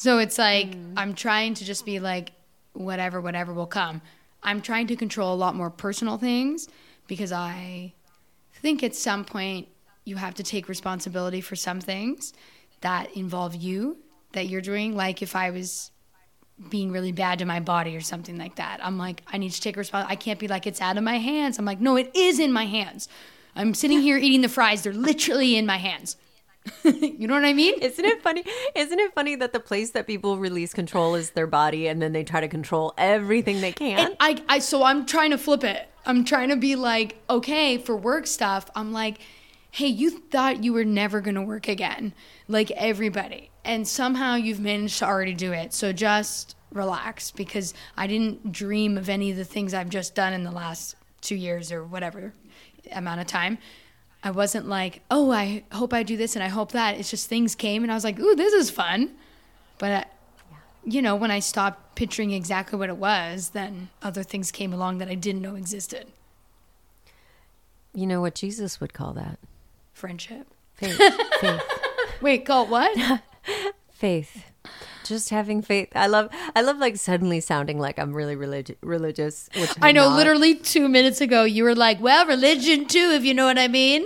So it's like, mm. I'm trying to just be like, whatever, whatever will come. I'm trying to control a lot more personal things because I think at some point you have to take responsibility for some things that involve you, that you're doing. Like if I was being really bad to my body or something like that, I'm like, I need to take responsibility. I can't be like, it's out of my hands. I'm like, no, it is in my hands. I'm sitting here eating the fries. They're literally in my hands. You know what I mean? Isn't it funny? Isn't it funny that the place that people release control is their body, and then they try to control everything they can? And I, I, so I'm trying to flip it. I'm trying to be like, okay, for work stuff, I'm like, hey, you thought you were never going to work again, like everybody. And somehow you've managed to already do it. So just relax, because I didn't dream of any of the things I've just done in the last two years or whatever amount of time. I wasn't like, oh, I hope I do this and I hope that. It's just things came and I was like, ooh, this is fun. But, I, you know, when I stopped picturing exactly what it was, then other things came along that I didn't know existed. You know what Jesus would call that? Friendship. Faith. Faith. Wait, call what? Faith. Just having faith. I love, I love like suddenly sounding like I'm really religi- religious. Which I know, not. Literally two minutes ago, you were like, well, religion too, if you know what I mean.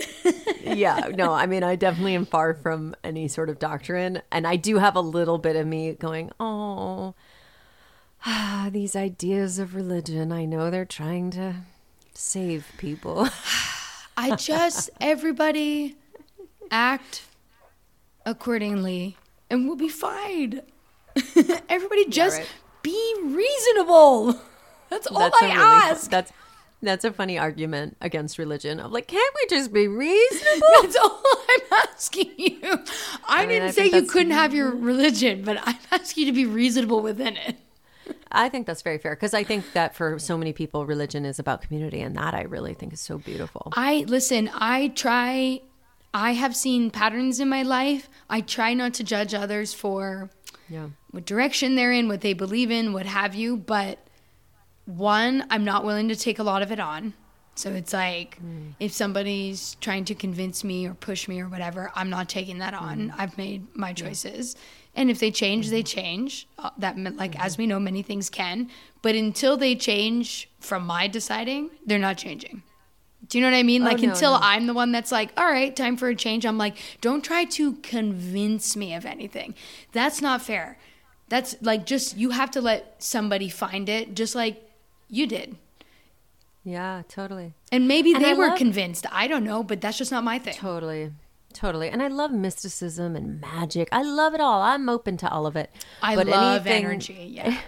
Yeah, no, I mean, I definitely am far from any sort of doctrine. And I do have a little bit of me going, oh, ah, these ideas of religion. I know they're trying to save people. I just, everybody act accordingly and we'll be fine. Everybody just yeah, right. Be reasonable. That's all that's I really, ask. That's that's a funny argument against religion. I'm like, can't we just be reasonable? That's all I'm asking you. I, I mean, didn't I say you couldn't have your religion, but I'm asking you to be reasonable within it. I think that's very fair, because I think that for so many people, religion is about community, and that I really think is so beautiful. I listen, I try, I have seen patterns in my life. I try not to judge others for... Yeah. What direction they're in, what they believe in, what have you. But one, I'm not willing to take a lot of it on. So it's like mm. if somebody's trying to convince me or push me or whatever, I'm not taking that on. Mm. I've made my choices. Yeah. And if they change, mm-hmm. they change. Uh, that like mm-hmm. as we know, many things can. But until they change from my deciding, they're not changing. Do you know what I mean? Like oh, no, until no. I'm the one that's like, all right, time for a change. I'm like, don't try to convince me of anything. That's not fair. That's like just you have to let somebody find it just like you did. Yeah, totally. And maybe and they I were love- convinced. I don't know, but that's just not my thing. Totally. Totally. And I love mysticism and magic. I love it all. I'm open to all of it. I but love anything- energy. Yeah.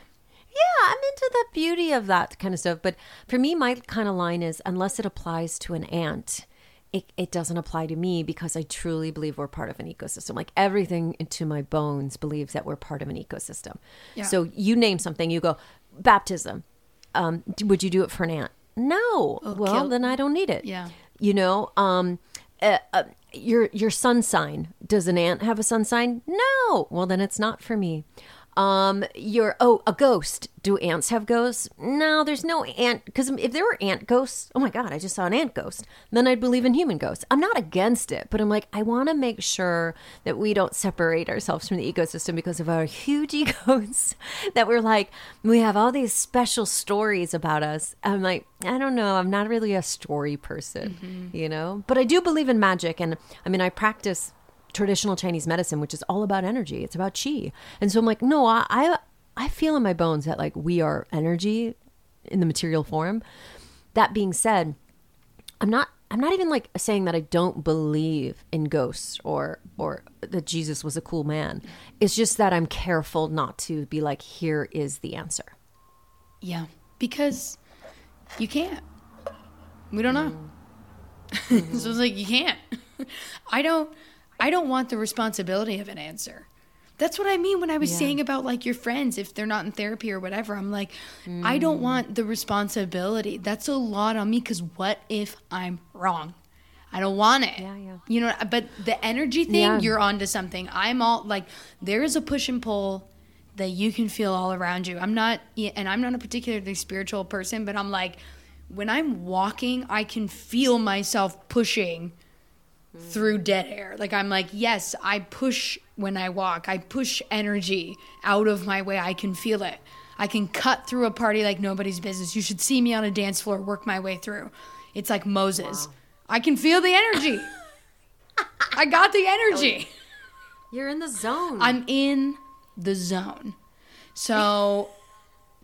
Yeah, I'm into the beauty of that kind of stuff. But for me, my kind of line is, unless it applies to an ant, it, it doesn't apply to me, because I truly believe we're part of an ecosystem. Like everything into my bones believes that we're part of an ecosystem. Yeah. So you name something, you go, baptism. Um, would you do it for an ant? No. Oh, well, kill- then I don't need it. Yeah. You know, um, uh, uh, your your sun sign. Does an ant have a sun sign? No. Well, then it's not for me. Um, you're, oh, a ghost. Do ants have ghosts? No, there's no ant, because if there were ant ghosts, oh my God, I just saw an ant ghost, then I'd believe in human ghosts. I'm not against it, but I'm like, I want to make sure that we don't separate ourselves from the ecosystem because of our huge egos that we're like, we have all these special stories about us. I'm like, I don't know. I'm not really a story person, mm-hmm. you know, but I do believe in magic. And I mean, I practice traditional Chinese medicine, which is all about energy. It's about qi. And so I'm like, no, I, I I feel in my bones that like we are energy in the material form. That being said, I'm not I'm not even like saying that I don't believe in ghosts or or that Jesus was a cool man. It's just that I'm careful not to be like, here is the answer. Yeah, because you can't. We don't know. Mm-hmm. So it's like, you can't. I don't. I don't want the responsibility of an answer. That's what I mean when I was yeah. saying about like your friends, if they're not in therapy or whatever, I'm like, mm. I don't want the responsibility. That's a lot on me, because what if I'm wrong? I don't want it. Yeah, yeah. You know, but the energy thing, yeah. you're onto something. I'm all like, there is a push and pull that you can feel all around you. I'm not, and I'm not a particularly spiritual person, but I'm like, when I'm walking, I can feel myself pushing through dead air. Like I'm like, yes, I push when I walk. I push energy out of my way. I can feel it. I can cut through a party like nobody's business. You should see me on a dance floor, work my way through. It's like Moses. Wow. I can feel the energy. I got the energy. You're in the zone. I'm in the zone. So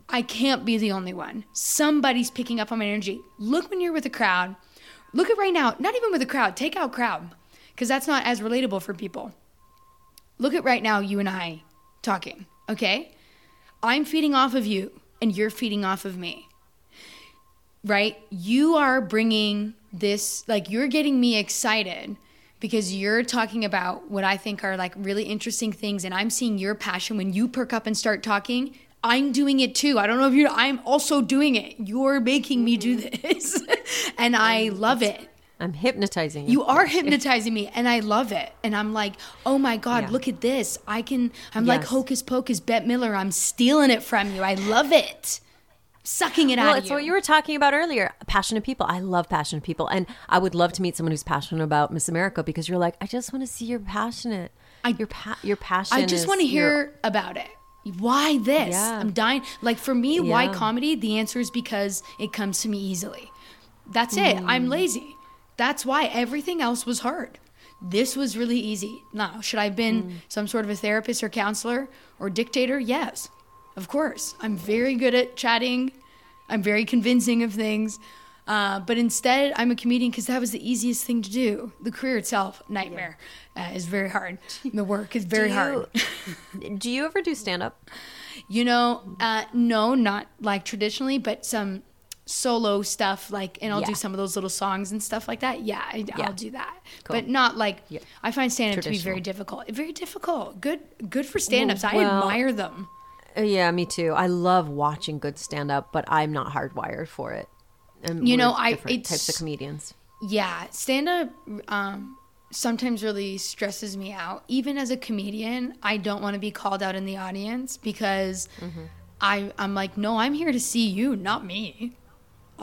I can't be the only one. Somebody's picking up on my energy. Look when you're with a crowd. Look at right now. Not even with a crowd. Take out crowd. Because that's not as relatable for people. Look at right now, you and I talking. Okay? I'm feeding off of you, and you're feeding off of me, right? You are bringing this, like, you're getting me excited because you're talking about what I think are, like, really interesting things, and I'm seeing your passion. When you perk up and start talking, I'm doing it too. I don't know if you're, I'm also doing it. You're making me do this, and I love it. I'm hypnotizing you. You are hypnotizing me, and I love it. And I'm like, oh my God, yeah. Look at this. I can, I'm yes. like Hocus Pocus, Bette Midler. I'm stealing it from you. I love it. Sucking it well, out of you. Well, it's what you were talking about earlier. Passionate people. I love passionate people. And I would love to meet someone who's passionate about Miss America, because you're like, I just want to see you're passionate. I, your, pa- your passion I just want to hear your... about it. Why this? Yeah. I'm dying. Like, for me, yeah. why comedy? The answer is because it comes to me easily. That's it. Mm. I'm lazy. That's why everything else was hard. This was really easy. Now, should I have been mm. some sort of a therapist or counselor or dictator? Yes, of course. I'm very good at chatting. I'm very convincing of things. Uh, but instead, I'm a comedian because that was the easiest thing to do. The career itself, nightmare, yeah. uh, is very hard. The work is very do you, hard. Do you ever do stand-up? You know, uh, no, not like traditionally, but some... solo stuff, like, and I'll yeah. do some of those little songs and stuff like that. Yeah, I, yeah. I'll do that, cool. But not like yeah. I find stand-up to be very difficult. Very difficult. Good, good for stand-ups. Well, I admire them. Yeah, me too. I love watching good stand-up, but I'm not hardwired for it. I'm you know, I it's types of comedians. Yeah, stand-up um, sometimes really stresses me out. Even as a comedian, I don't want to be called out in the audience because mm-hmm. I I'm like, no, I'm here to see you, not me.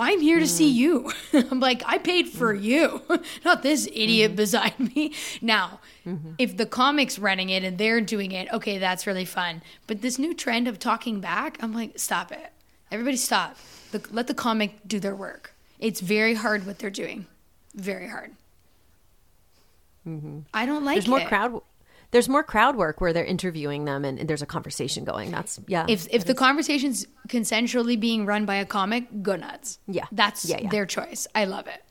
I'm here to mm. see you. I'm like, I paid for mm. you, not this idiot mm-hmm. beside me. Now, mm-hmm. if the comic's running it and they're doing it, okay, that's really fun. But this new trend of talking back, I'm like, stop it. Everybody stop. The, let the comic do their work. It's very hard what they're doing. Very hard. Mm-hmm. I don't like There's it. There's more crowd There's more crowd work where they're interviewing them and, and there's a conversation going. That's, yeah. If if the conversation's consensually being run by a comic, go nuts. Yeah. That's yeah, yeah. their choice. I love it.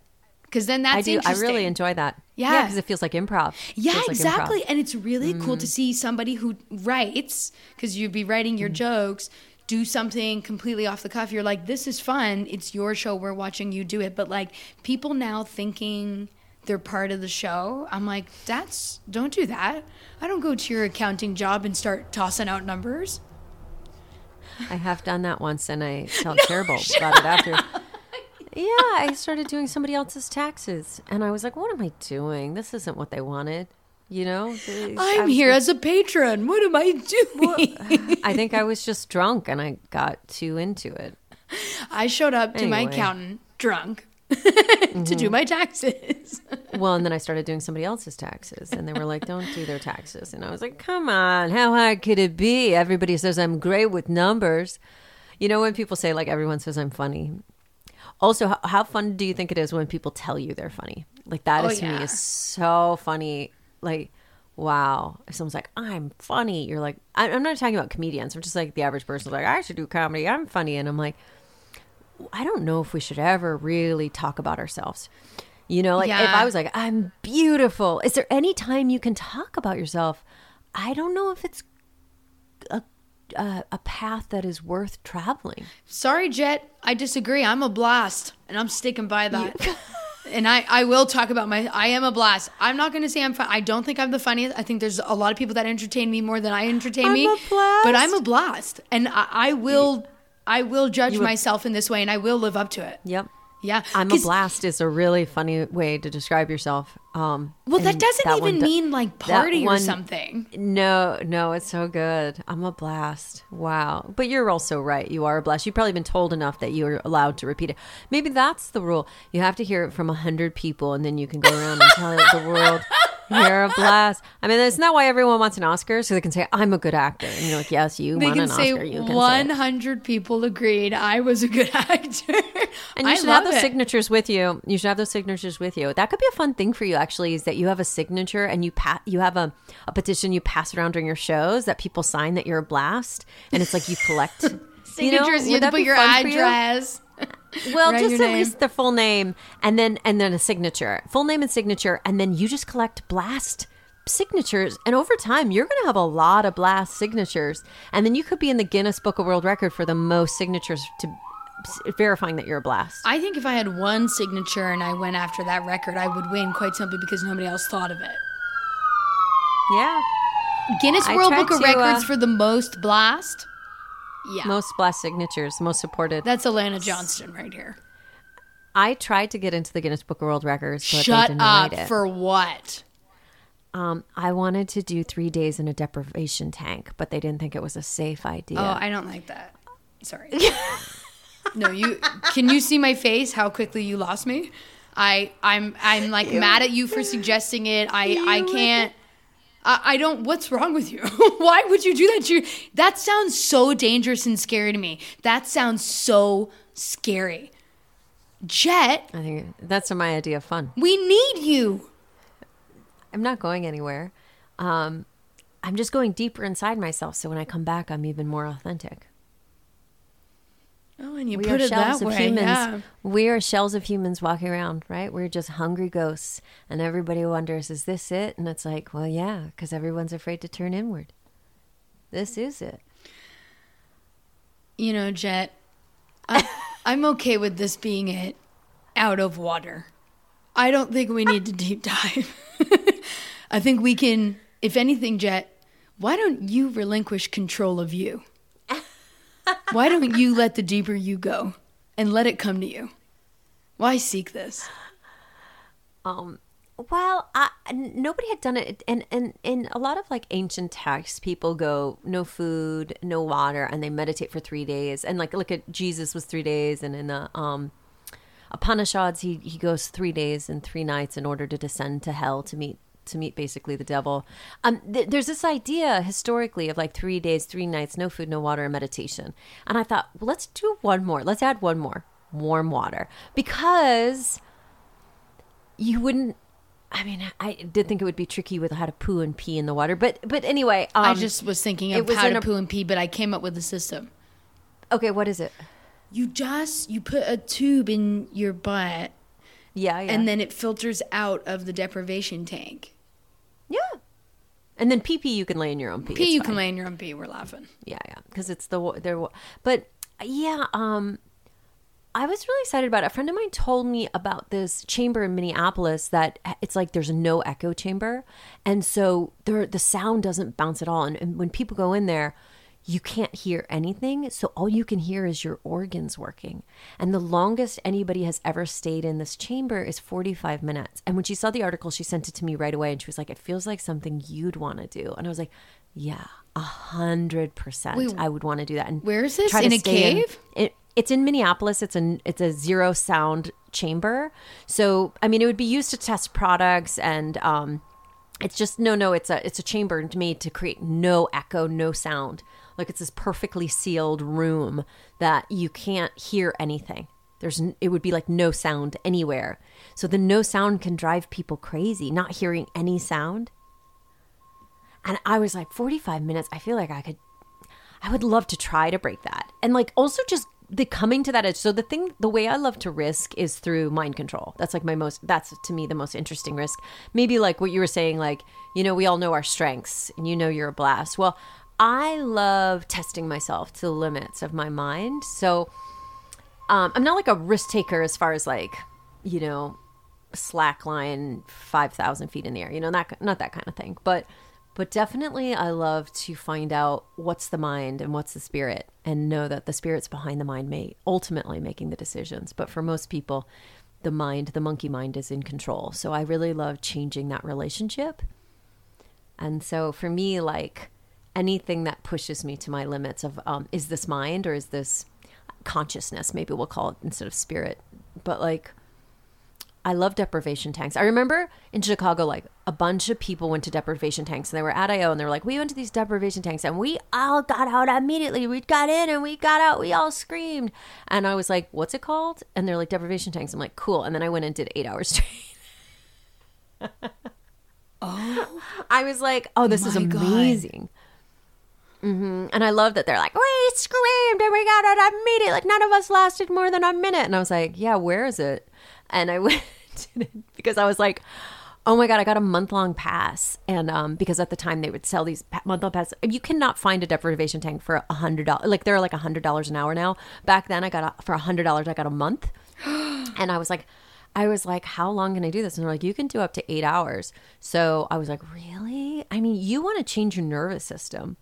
Because then that's I do. Interesting. I really enjoy that. Yeah. Because yeah, it feels like improv. Yeah, like exactly. Improv. And it's really mm. cool to see somebody who writes, because you'd be writing your mm. jokes, do something completely off the cuff. You're like, this is fun. It's your show. We're watching you do it. But like people now thinking... they're part of the show. I'm like, that's, don't do that. I don't go to your accounting job and start tossing out numbers. I have done that once and I felt no, terrible about it after. Yeah, I started doing somebody else's taxes and I was like, what am I doing? This isn't what they wanted. You know, they, I'm I here just, as a patron. What am I doing? Well, I think I was just drunk and I got too into it. I showed up to anyway. my accountant drunk. mm-hmm. to do my taxes. Well, and then I started doing somebody else's taxes and they were like, don't do their taxes. And I was like, come on, how hard could it be? Everybody says I'm great with numbers. You know, when people say like everyone says I'm funny. Also, how, how fun do you think it is when people tell you they're funny? Like that oh, is to yeah. me is so funny. Like, wow. If someone's like, I'm funny. You're like, I, I'm not talking about comedians. I'm just like the average person's like, I should do comedy. I'm funny. And I'm like, I don't know if we should ever really talk about ourselves. You know, like yeah. if I was like, I'm beautiful. Is there any time you can talk about yourself? I don't know if it's a, a, a path that is worth traveling. Sorry, Jet. I disagree. I'm a blast and I'm sticking by that. You- and I, I will talk about my, I am a blast. I'm not going to say I'm fun. I don't think I'm the funniest. I think there's a lot of people that entertain me more than I entertain I'm me. I'm a blast. But I'm a blast. And I, I will... Yeah. I will judge would, myself in this way and I will live up to it. Yep. Yeah. I'm a blast is a really funny way to describe yourself. Um, well, that doesn't that even do, mean like party one, or something. No, no, it's so good. I'm a blast. Wow. But you're also right. You are a blast. You've probably been told enough that you're allowed to repeat it. Maybe that's the rule. You have to hear it from a hundred people and then you can go around and tell the world You're a blast. I mean, isn't that why everyone wants an Oscar? So they can say, I'm a good actor. And you're like, yes, you they won an Oscar. You can say one hundred people agreed I was a good actor. And you I should have those it. signatures with you. You should have those signatures with you. That could be a fun thing for you, actually, is that you have a signature and you pa- you have a, a petition you pass around during your shows that people sign that you're a blast. And it's like you collect signatures. You know, you have to put your address. Well, Write just at name. least the full name and then and then a signature. Full name and signature, and then you just collect blast signatures, and over time you're going to have a lot of blast signatures, and then you could be in the Guinness Book of World Record for the most signatures to verifying that you're a blast. I think if I had one signature and I went after that record, I would win, quite simply because nobody else thought of it. Yeah. Guinness World Book of to, Records uh, for the most blast. Yeah. Most blast signatures, most supported. That's Alana Johnson right here. I tried to get into the Guinness Book of World Records, but Shut they didn't up write it. For what? Um, I wanted to do three days in a deprivation tank, but they didn't think it was a safe idea. Oh, I don't like that. Sorry. No, you. Can you see my face? How quickly you lost me? I, I'm, I'm like you. mad at you for suggesting it. I, you. I can't. I don't, what's wrong with you? Why would you do that? You, that sounds so dangerous and scary to me. That sounds so scary. Jet. I think that's my idea of fun. We need you. I'm not going anywhere. Um, I'm just going deeper inside myself. So when I come back, I'm even more authentic. Oh, and you we put it that way. Yeah. We are shells of humans walking around, right? We're just hungry ghosts. And everybody wonders, is this it? And it's like, well, yeah, because everyone's afraid to turn inward. This is it. You know, Jet, I, I'm okay with this being it out of water. I don't think we need to deep dive. I think we can, if anything, Jet, why don't you relinquish control of you? Why don't you let the deeper you go and let it come to you? Why seek this? Um, well, I, nobody had done it. And in and, and a lot of like ancient texts, people go no food, no water, and they meditate for three days. And like, look at Jesus was three days. And in the um, Upanishads, he, he goes three days and three nights in order to descend to hell to meet to meet basically the devil. Um, th- there's this idea historically of like three days, three nights, no food, no water, and meditation. And I thought, well, let's do one more. Let's add one more, warm water. Because you wouldn't, I mean, I did think it would be tricky with how to poo and pee in the water. But but anyway. Um, I just was thinking of was how to a, poo and pee, but I came up with a system. Okay, what is it? You just, you put a tube in your butt. Yeah, yeah. And then it filters out of the deprivation tank. Yeah. And then pee pee, you can lay in your own pee. Pee, you fine. can lay in your own pee. We're laughing. Yeah, yeah. Because it's the there. But yeah, um, I was really excited about it. A friend of mine told me about this chamber in Minneapolis that it's like there's no echo chamber, and so there the sound doesn't bounce at all. And, and when people go in there, you can't hear anything, so all you can hear is your organs working. And the longest anybody has ever stayed in this chamber is forty-five minutes. And when she saw the article, she sent it to me right away, and she was like, it feels like something you'd want to do. And I was like, yeah, one hundred percent. Wait, I would want to do that. And where is this? In a cave? In, it, it's in Minneapolis. It's a, it's a zero sound chamber. So, I mean, it would be used to test products and... um It's just, no, no, it's a it's a chamber made to create no echo, no sound. Like it's this perfectly sealed room that you can't hear anything. There's, it would be like no sound anywhere. So the no sound can drive people crazy, not hearing any sound. And I was like, forty-five minutes, I feel like I could, I would love to try to break that. And like also just the coming to that edge. So the thing, the way I love to risk is through mind control. That's like my most, that's to me the most interesting risk. Maybe like what you were saying, like, you know, we all know our strengths and you know you're a blast. Well, I love testing myself to the limits of my mind. So um, I'm not like a risk taker as far as like, you know, slack line five thousand feet in the air, you know, not, not that kind of thing. But But definitely I love to find out what's the mind and what's the spirit, and know that the spirit's behind the mind may ultimately making the decisions. But for most people, the mind, the monkey mind is in control. So I really love changing that relationship. And so for me, like anything that pushes me to my limits of um, is this mind or is this consciousness? Maybe we'll call it instead of spirit. But like I love deprivation tanks. I remember in Chicago, like a bunch of people went to deprivation tanks and they were at I O and they were like, we went to these deprivation tanks and we all got out immediately. We got in and we got out. We all screamed. And I was like, what's it called? And they're like, deprivation tanks. I'm like, cool. And then I went and did eight hours straight. Oh, I was like, oh, this is amazing. Mm-hmm. And I love that they're like, we screamed and we got out immediately. Like none of us lasted more than a minute. And I was like, yeah, where is it? And I went to it because I was like, oh my God, I got a month long pass. And um, because at the time they would sell these month long passes. You cannot find a deprivation tank for a hundred dollars. Like they're like a hundred dollars an hour now. Back then I got a, for a hundred dollars, I got a month. And I was like, I was like, how long can I do this? And they're like, you can do up to eight hours. So I was like, really? I mean, you want to change your nervous system.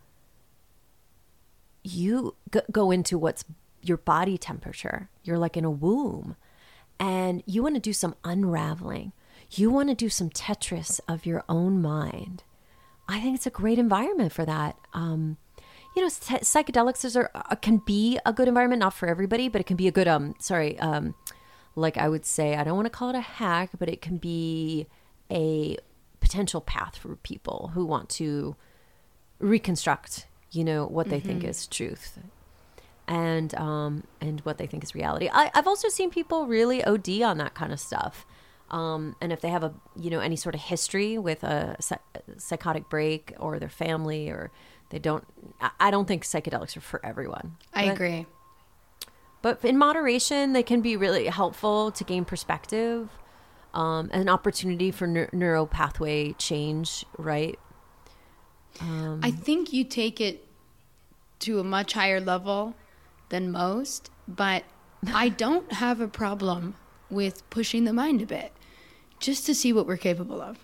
You g- go into what's your body temperature. You're like in a womb. And you want to do some unraveling. You want to do some Tetris of your own mind. I think it's a great environment for that. Um, you know, t- psychedelics are uh, can be a good environment, not for everybody, but it can be a good, um, sorry, um, like I would say, I don't want to call it a hack, but it can be a potential path for people who want to reconstruct, you know, what they mm-hmm. think is truth. And um and what they think is reality. I, I've also seen people really O D on that kind of stuff, um and if they have a you know any sort of history with a, a psychotic break or their family or they don't. I don't think psychedelics are for everyone. I but, agree, but in moderation, they can be really helpful to gain perspective, um, an opportunity for ne- neuro pathway change. Right. Um, I think you take it to a much higher level than most, but I don't have a problem with pushing the mind a bit just to see what we're capable of.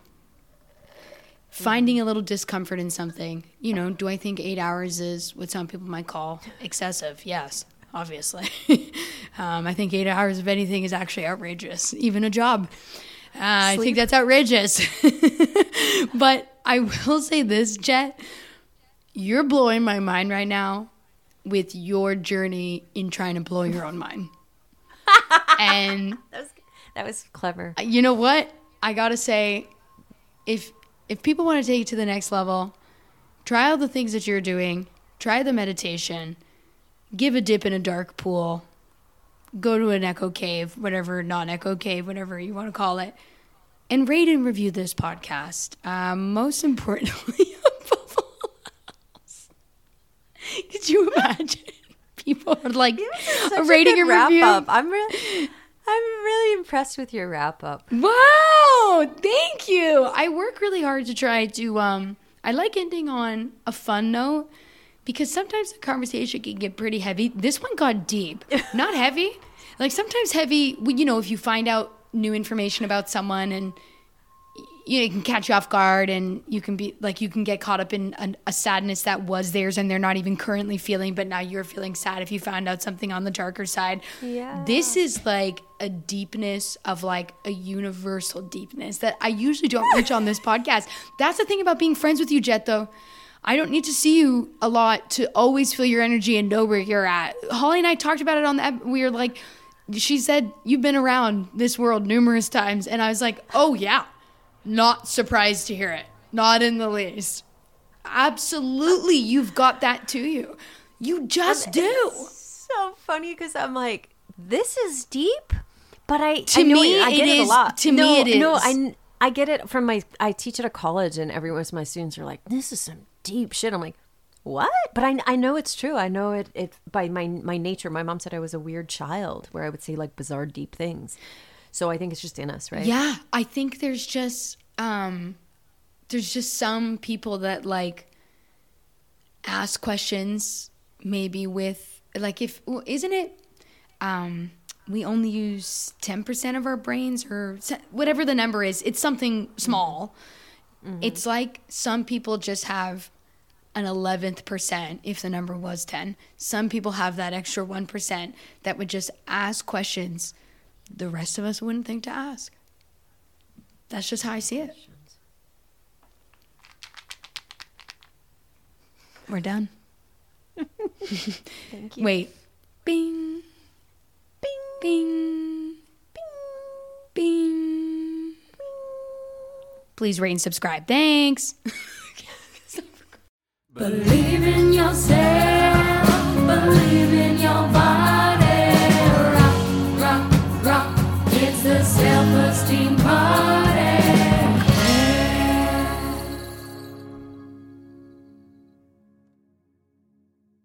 Finding a little discomfort in something, you know, do I think eight hours is what some people might call excessive? Yes, obviously. um, I think eight hours of anything is actually outrageous, even a job. Uh, I think that's outrageous. But I will say this, Jet, you're blowing my mind right now with your journey in trying to blow your own mind. And that was, that was clever. You know what? I got to say, if if people want to take it to the next level, try all the things that you're doing, try the meditation, give a dip in a dark pool, go to an echo cave, whatever, non-echo cave, whatever you want to call it, and rate and review this podcast. Uh, most importantly, could you imagine? People are like a rating and wrap review. Up. I'm really, I'm really impressed with your wrap up. Wow, thank you. I work really hard to try to. Um, I like ending on a fun note because sometimes the conversation can get pretty heavy. This one got deep, not heavy. Like sometimes heavy, you know, if you find out new information about someone and you know, it can catch you off guard and you can be like, you can get caught up in a, a sadness that was theirs and they're not even currently feeling, but now you're feeling sad if you found out something on the darker side. Yeah. This is like a deepness of like a universal deepness that I usually don't reach on this podcast. That's the thing about being friends with you, Jet, though. I don't need to see you a lot to always feel your energy and know where you're at. Holly and I talked about it on the, we were like, she said, you've been around this world numerous times. And I was like, oh yeah. Not surprised to hear it. Not in the least. Absolutely, you've got that to you. You just um, do. It's so funny because I'm like, this is deep, but I to I know me it, I it get is, it a lot. To no, me it is. No, I I get it from my. I teach at a college, and every once in my students are like, "This is some deep shit." I'm like, "What?" But I I know it's true. I know it it by my my nature. My mom said I was a weird child, where I would say like bizarre deep things. So I think it's just in us, right? Yeah, I think there's just um, there's just some people that like ask questions, maybe with like if isn't it um, we only use ten percent of our brains or whatever the number is. It's something small. Mm-hmm. It's like some people just have an eleventh percent if the number was ten. Some people have that extra one percent that would just ask questions the rest of us wouldn't think to ask. That's just how I see it. We're done. Thank you. Wait. Bing. Bing. Bing. Bing. Bing. Please rate and subscribe. Thanks. Believe in yourself.